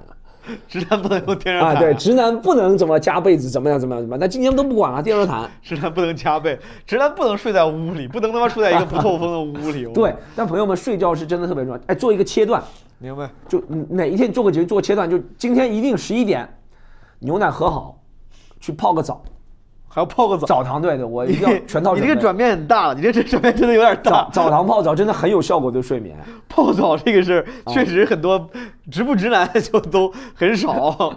直男不能用电热毯啊，对，直男不能怎么加被子，怎么样怎么样怎么样，那今天都不管了，电热毯，直男不能加被，直男不能睡在屋里，不能他妈睡在一个不透风的屋里。对，但朋友们睡觉是真的特别重要，哎，做一个切断，明白？就哪一天做个决定，做个切断，就今天一定十一点，牛奶喝好，去泡个澡。还要泡个澡，澡堂对的，我一定要全套准备。你这个转变很大了，你这这转变真的有点大。澡, 澡堂泡澡真的很有效果对睡眠。泡澡这个事确实很多、啊、直不直男就都很少。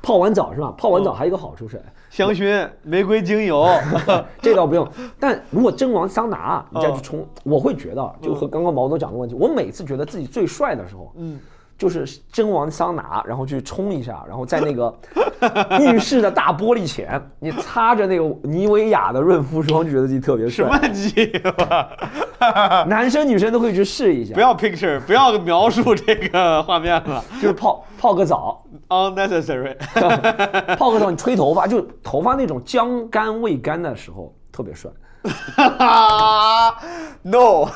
泡完澡是吧？泡完澡还有一个好处是、嗯、香薰、玫瑰精油，这倒不用。但如果蒸完桑拿，你再去冲，嗯、我会觉得就和刚刚毛总讲的问题，我每次觉得自己最帅的时候，嗯。就是蒸完桑拿，然后去冲一下，然后在那个浴室的大玻璃前，你擦着那个妮维雅的润肤霜，就觉得自己特别帅。什么鸡巴？男生女生都可以去试一下。不要 picture， 不要描述这个画面了，就是泡泡个澡 ，unnecessary 。泡个澡，你吹头发，就头发那种将干未干的时候特别帅。No，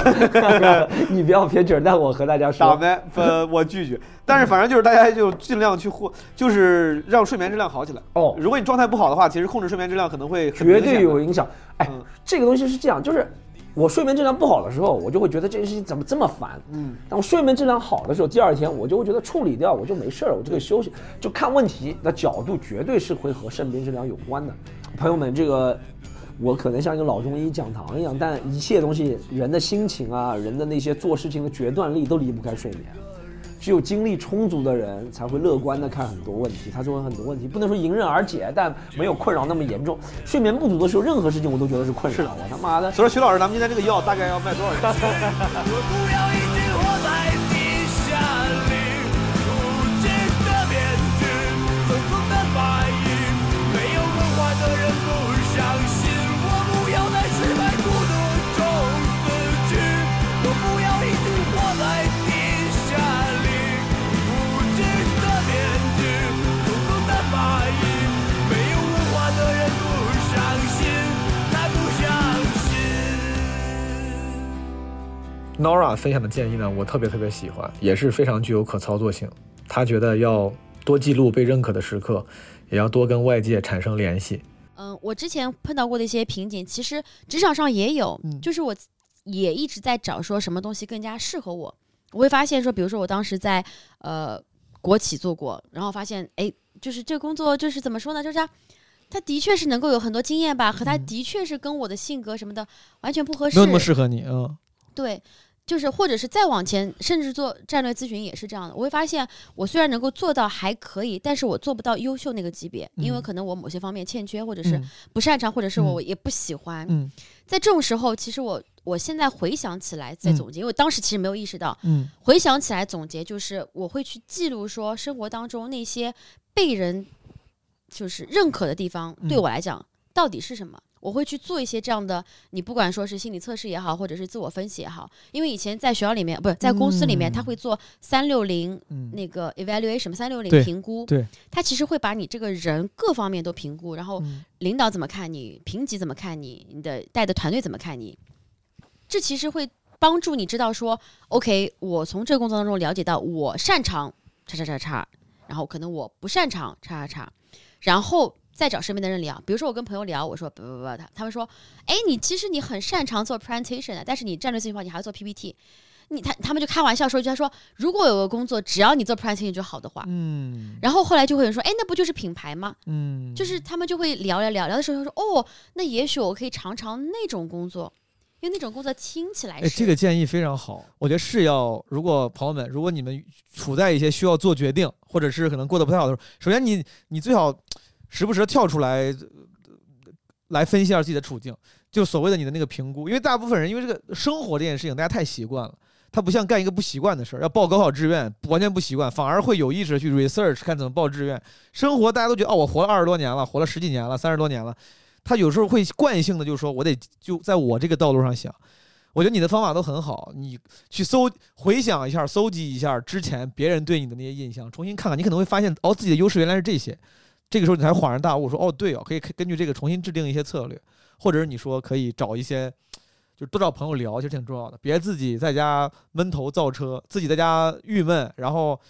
你不要偏执，但我和大家说，打麦，呃，我拒绝。但是反正就是大家就尽量去获，就是让睡眠质量好起来。哦，如果你状态不好的话，其实控制睡眠质量可能会很绝对有影响。哎、嗯，这个东西是这样，就是我睡眠质量不好的时候，我就会觉得这件事情怎么这么烦。嗯，当我睡眠质量好的时候，第二天我就会觉得处理掉，我就没事儿，我就可以休息。就看问题的角度，绝对是会和睡眠质量有关的。朋友们，这个。我可能像一个老中医讲堂一样，但一切东西，人的心情啊，人的那些做事情的决断力都离不开睡眠。只有精力充足的人才会乐观的看很多问题，他说很多问题不能说迎刃而解，但没有困扰那么严重。睡眠不足的时候，任何事情我都觉得是困扰。是的，我他妈的。所以说，徐老师，咱们今天这个药大概要卖多少钱？我不要一直活在地下里，无知的编织，疯狂的发育，没有文化的人不相信。Nora 分享的建议呢，我特别特别喜欢，也是非常具有可操作性。她觉得要多记录被认可的时刻，也要多跟外界产生联系。嗯，我之前碰到过的一些瓶颈，其实职场上也有，就是我也一直在找说什么东西更加适合我。我会发现说，比如说我当时在呃国企做过，然后发现哎，就是这个工作就是怎么说呢，就是它。他的确是能够有很多经验吧，和他的确是跟我的性格什么的、嗯、完全不合适，没有那么适合你啊、哦。对，就是或者是再往前，甚至做战略咨询也是这样的。我会发现，我虽然能够做到还可以，但是我做不到优秀那个级别，嗯、因为可能我某些方面欠缺，或者是不擅长，嗯、或者是我也不喜欢。嗯，在这种时候，其实我我现在回想起来再总结、嗯，因为我当时其实没有意识到。嗯，回想起来总结就是，我会去记录说生活当中那些被人。就是认可的地方对我来讲、嗯、到底是什么，我会去做一些这样的，你不管说是心理测试也好，或者是自我分析也好，因为以前在学校里面，不是在公司里面，嗯、他会做三六零那个 evaluation， 三六零评估，对，他其实会把你这个人各方面都评估，然后领导怎么看你，评级怎么看你，你的带的团队怎么看你，这其实会帮助你知道说 ，OK， 我从这个工作当中了解到我擅长叉叉叉叉，然后可能我不擅长叉叉叉，然后。再找身边的人聊，比如说我跟朋友聊，我说不不不，他们说，哎，你其实你很擅长做 presentation 的，但是你战略咨询话你还要做 P P T， 你他他们就开玩笑说一句，他说如果有个工作只要你做 presentation 就好的话，嗯，然后后来就会有人说，哎，那不就是品牌吗？嗯，就是他们就会聊聊聊聊的时候说，哦，那也许我可以尝尝那种工作。因为那种工作听起来是，哎，这个建议非常好，我觉得是要，如果朋友们，如果你们处在一些需要做决定，或者是可能过得不太好的时候，首先你你最好时不时跳出来，来分析一下自己的处境，就所谓的你的那个评估，因为大部分人因为这个生活这件事情，大家太习惯了。他不像干一个不习惯的事儿，要报高考志愿完全不习惯，反而会有意识的去 research 看怎么报志愿。生活大家都觉得哦，我活了二十多年了，活了十几年了，三十多年了，他有时候会惯性的就说，我得就在我这个道路上想。我觉得你的方法都很好，你去搜回想一下，搜集一下之前别人对你的那些印象，重新看看，你可能会发现哦，自己的优势原来是这些。这个时候你才恍然大悟，说哦对哦，可以根据这个重新制定一些策略，或者是你说可以找一些，就多找朋友聊，其实挺重要的，别自己在家闷头造车，自己在家郁闷，然后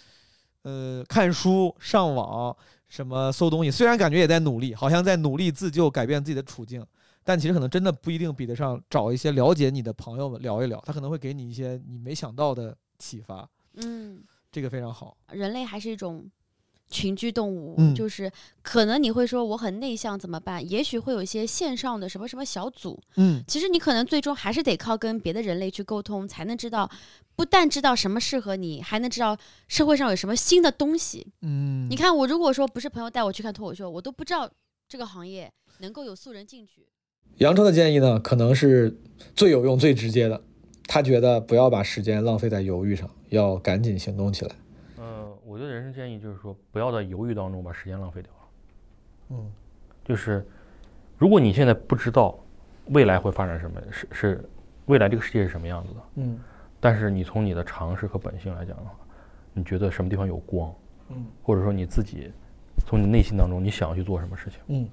呃看书、上网、什么搜东西，虽然感觉也在努力，好像在努力自救、改变自己的处境，但其实可能真的不一定比得上找一些了解你的朋友们聊一聊，他可能会给你一些你没想到的启发。嗯，这个非常好。人类还是一种群居动物、嗯、就是可能你会说我很内向怎么办，也许会有一些线上的什么什么小组，嗯，其实你可能最终还是得靠跟别的人类去沟通，才能知道，不但知道什么适合你，还能知道社会上有什么新的东西。嗯，你看我如果说不是朋友带我去看脱口秀，我都不知道这个行业能够有素人进去。杨超的建议呢可能是最有用最直接的，他觉得不要把时间浪费在犹豫上，要赶紧行动起来。我觉得人生建议就是说，不要在犹豫当中把时间浪费掉了。嗯，就是如果你现在不知道未来会发展什么，是是未来这个世界是什么样子的，嗯，但是你从你的常识和本性来讲的话，你觉得什么地方有光，嗯，或者说你自己从你内心当中你想要去做什么事情，嗯，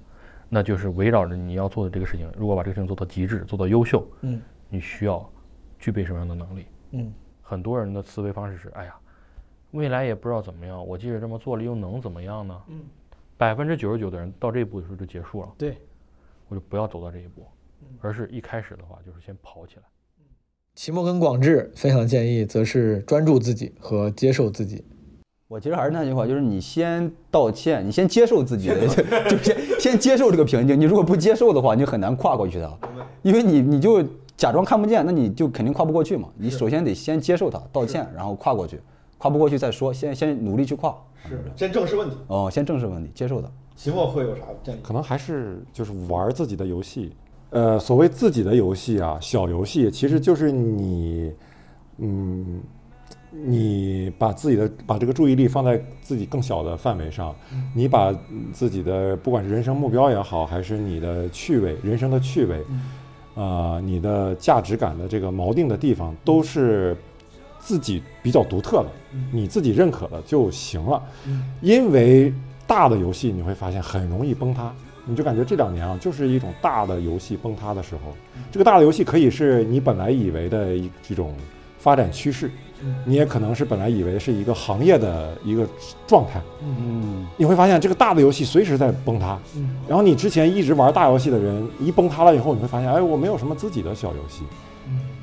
那就是围绕着你要做的这个事情，如果把这个事情做到极致，做到优秀，嗯，你需要具备什么样的能力？嗯，很多人的思维方式是，哎呀。未来也不知道怎么样，我即使这么做了又能怎么样呢？嗯，百分之九十九的人到这一步的时候就结束了。对，我就不要走到这一步，而是一开始的话就是先跑起来。齐墨跟广志分享的建议则是专注自己和接受自己。我其实还是那句话，就是你先道歉，你先接受自己的，就先先接受这个瓶颈。你如果不接受的话，你就很难跨过去的，因为你你就假装看不见，那你就肯定跨不过去嘛。你首先得先接受它，道歉，然后跨过去。跨不过去再说，先先努力去跨，是先正视问题哦，先正视问题，接受的。期末会有啥建议？可能还是就是玩自己的游戏，呃，所谓自己的游戏啊，小游戏，其实就是你，嗯，你把自己的把这个注意力放在自己更小的范围上，你把自己的不管是人生目标也好，还是你的趣味，人生的趣味，啊、呃，你的价值感的这个锚定的地方都是。自己比较独特的，你自己认可的就行了。因为大的游戏你会发现很容易崩塌，你就感觉这两年啊，就是一种大的游戏崩塌的时候。这个大的游戏可以是你本来以为的一这种发展趋势，你也可能是本来以为是一个行业的一个状态。嗯，你会发现这个大的游戏随时在崩塌。然后你之前一直玩大游戏的人，一崩塌了以后，你会发现，哎，我没有什么自己的小游戏。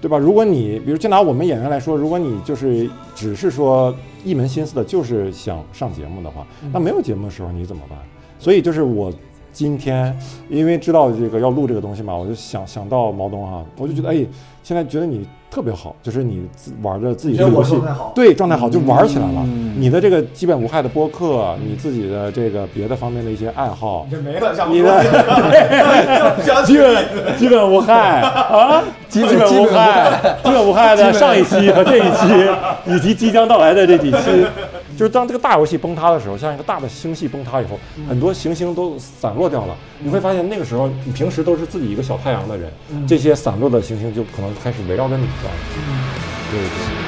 对吧？如果你比如就拿我们演员来说，如果你就是只是说一门心思的就是想上节目的话，那没有节目的时候你怎么办？所以就是我今天因为知道这个要录这个东西嘛，我就想想到毛东哈，我就觉得哎，现在觉得你特别好，就是你玩着自己的游戏，对状态好就玩起来了。嗯、你的这个基本无害的播客，你自己的这个别的方面的一些爱好，你没了，你的基本基本无害啊，基本无害，基本无害的上一期和这一期，以及即将到来的这几期。就是当这个大游戏崩塌的时候，像一个大的星系崩塌以后，很多行星都散落掉了，你会发现那个时候你平时都是自己一个小太阳的人，这些散落的行星就可能开始围绕着你转。对对。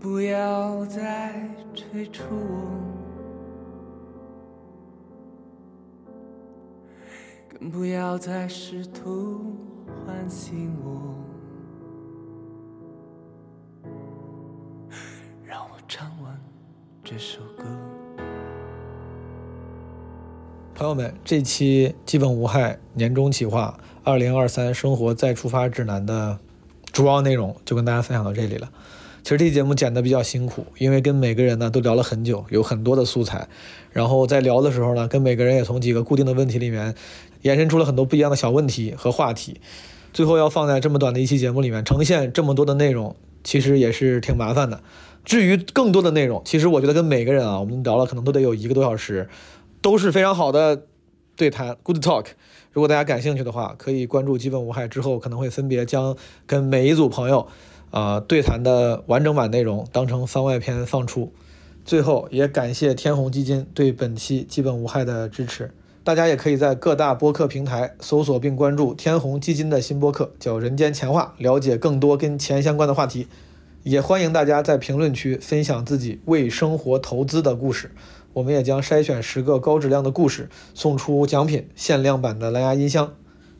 不要再催促我，更不要再试图唤醒我，让我唱完这首歌。朋友们，这期基本无害年终企划二零二三生活再出发指南的主要内容就跟大家分享到这里了。其实这期节目剪得比较辛苦，因为跟每个人呢都聊了很久，有很多的素材，然后在聊的时候呢，跟每个人也从几个固定的问题里面延伸出了很多不一样的小问题和话题，最后要放在这么短的一期节目里面呈现这么多的内容，其实也是挺麻烦的。至于更多的内容，其实我觉得跟每个人啊，我们聊了可能都得有一个多小时，都是非常好的对谈 good talk。 如果大家感兴趣的话，可以关注基本无害，之后可能会分别将跟每一组朋友呃，对谈的完整版内容当成番外篇放出。最后也感谢天弘基金对本期基本无害的支持，大家也可以在各大播客平台搜索并关注天弘基金的新播客叫人间钱话，了解更多跟钱相关的话题，也欢迎大家在评论区分享自己为生活投资的故事，我们也将筛选十个高质量的故事送出奖品限量版的蓝牙音箱。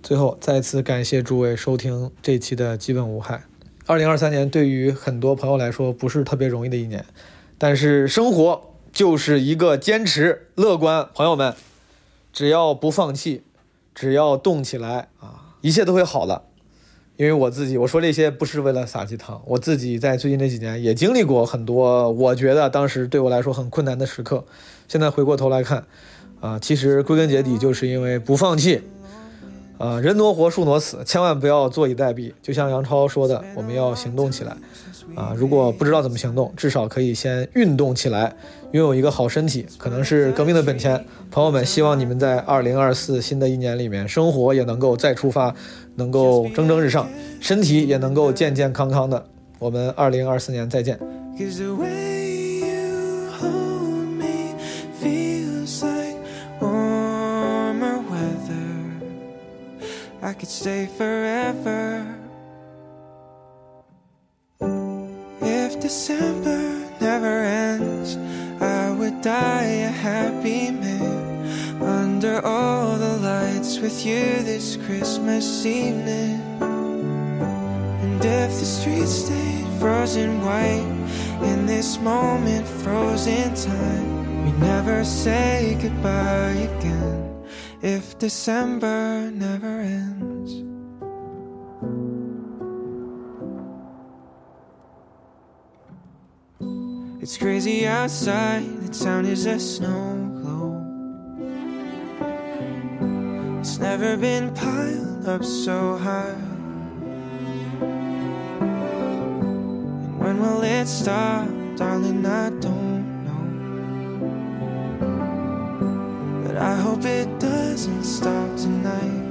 最后再次感谢诸位收听这期的基本无害。二零二三年对于很多朋友来说不是特别容易的一年，但是生活就是一个坚持乐观，朋友们只要不放弃，只要动起来啊，一切都会好的。因为我自己，我说这些不是为了撒鸡汤，我自己在最近这几年也经历过很多我觉得当时对我来说很困难的时刻，现在回过头来看啊，其实归根结底就是因为不放弃啊、呃，人挪活，树挪死，千万不要坐以待毙。就像杨超说的，我们要行动起来啊、呃！如果不知道怎么行动，至少可以先运动起来。拥有一个好身体，可能是革命的本钱。朋友们，希望你们在二零二四新的一年里面，生活也能够再出发，能够蒸蒸日上，身体也能够健健康康的。我们二零二四年再见。I could stay forever. If December never ends, I would die a happy man under all the lights with you this Christmas evening. And if the streets stayed frozen white in this moment, frozen time, we never say goodbye again.If December never ends. It's crazy outside, the town is a snow globe. It's never been piled up so high. And when will it stop, darling, I don't know. But I hope it does.Doesn't stop tonight.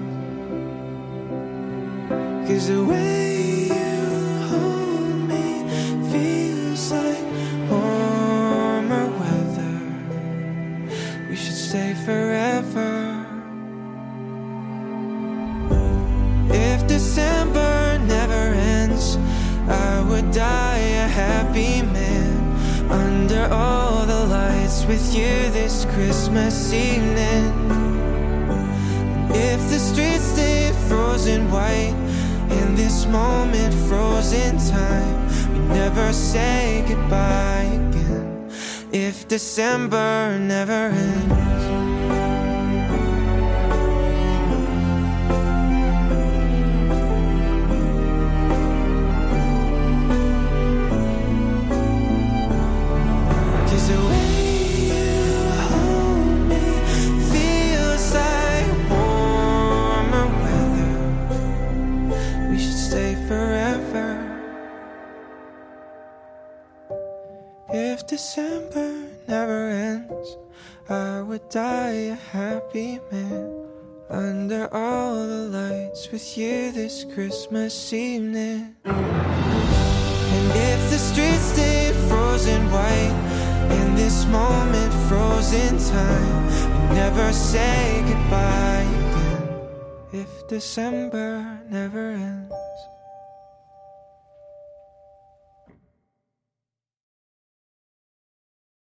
'Cause the way you hold me feels like warmer weather. We should stay forever. If December never ends, I would die a happy man under all the lights dance with you this Christmas evening. And if the streets stay frozen white, in this moment frozen time, we never say goodbye again. If December never ends. If December never ends, I would die a happy man, under all the lights with you this Christmas evening. And if the streets stay frozen white, in this moment frozen time, we never say goodbye again. If December never ends.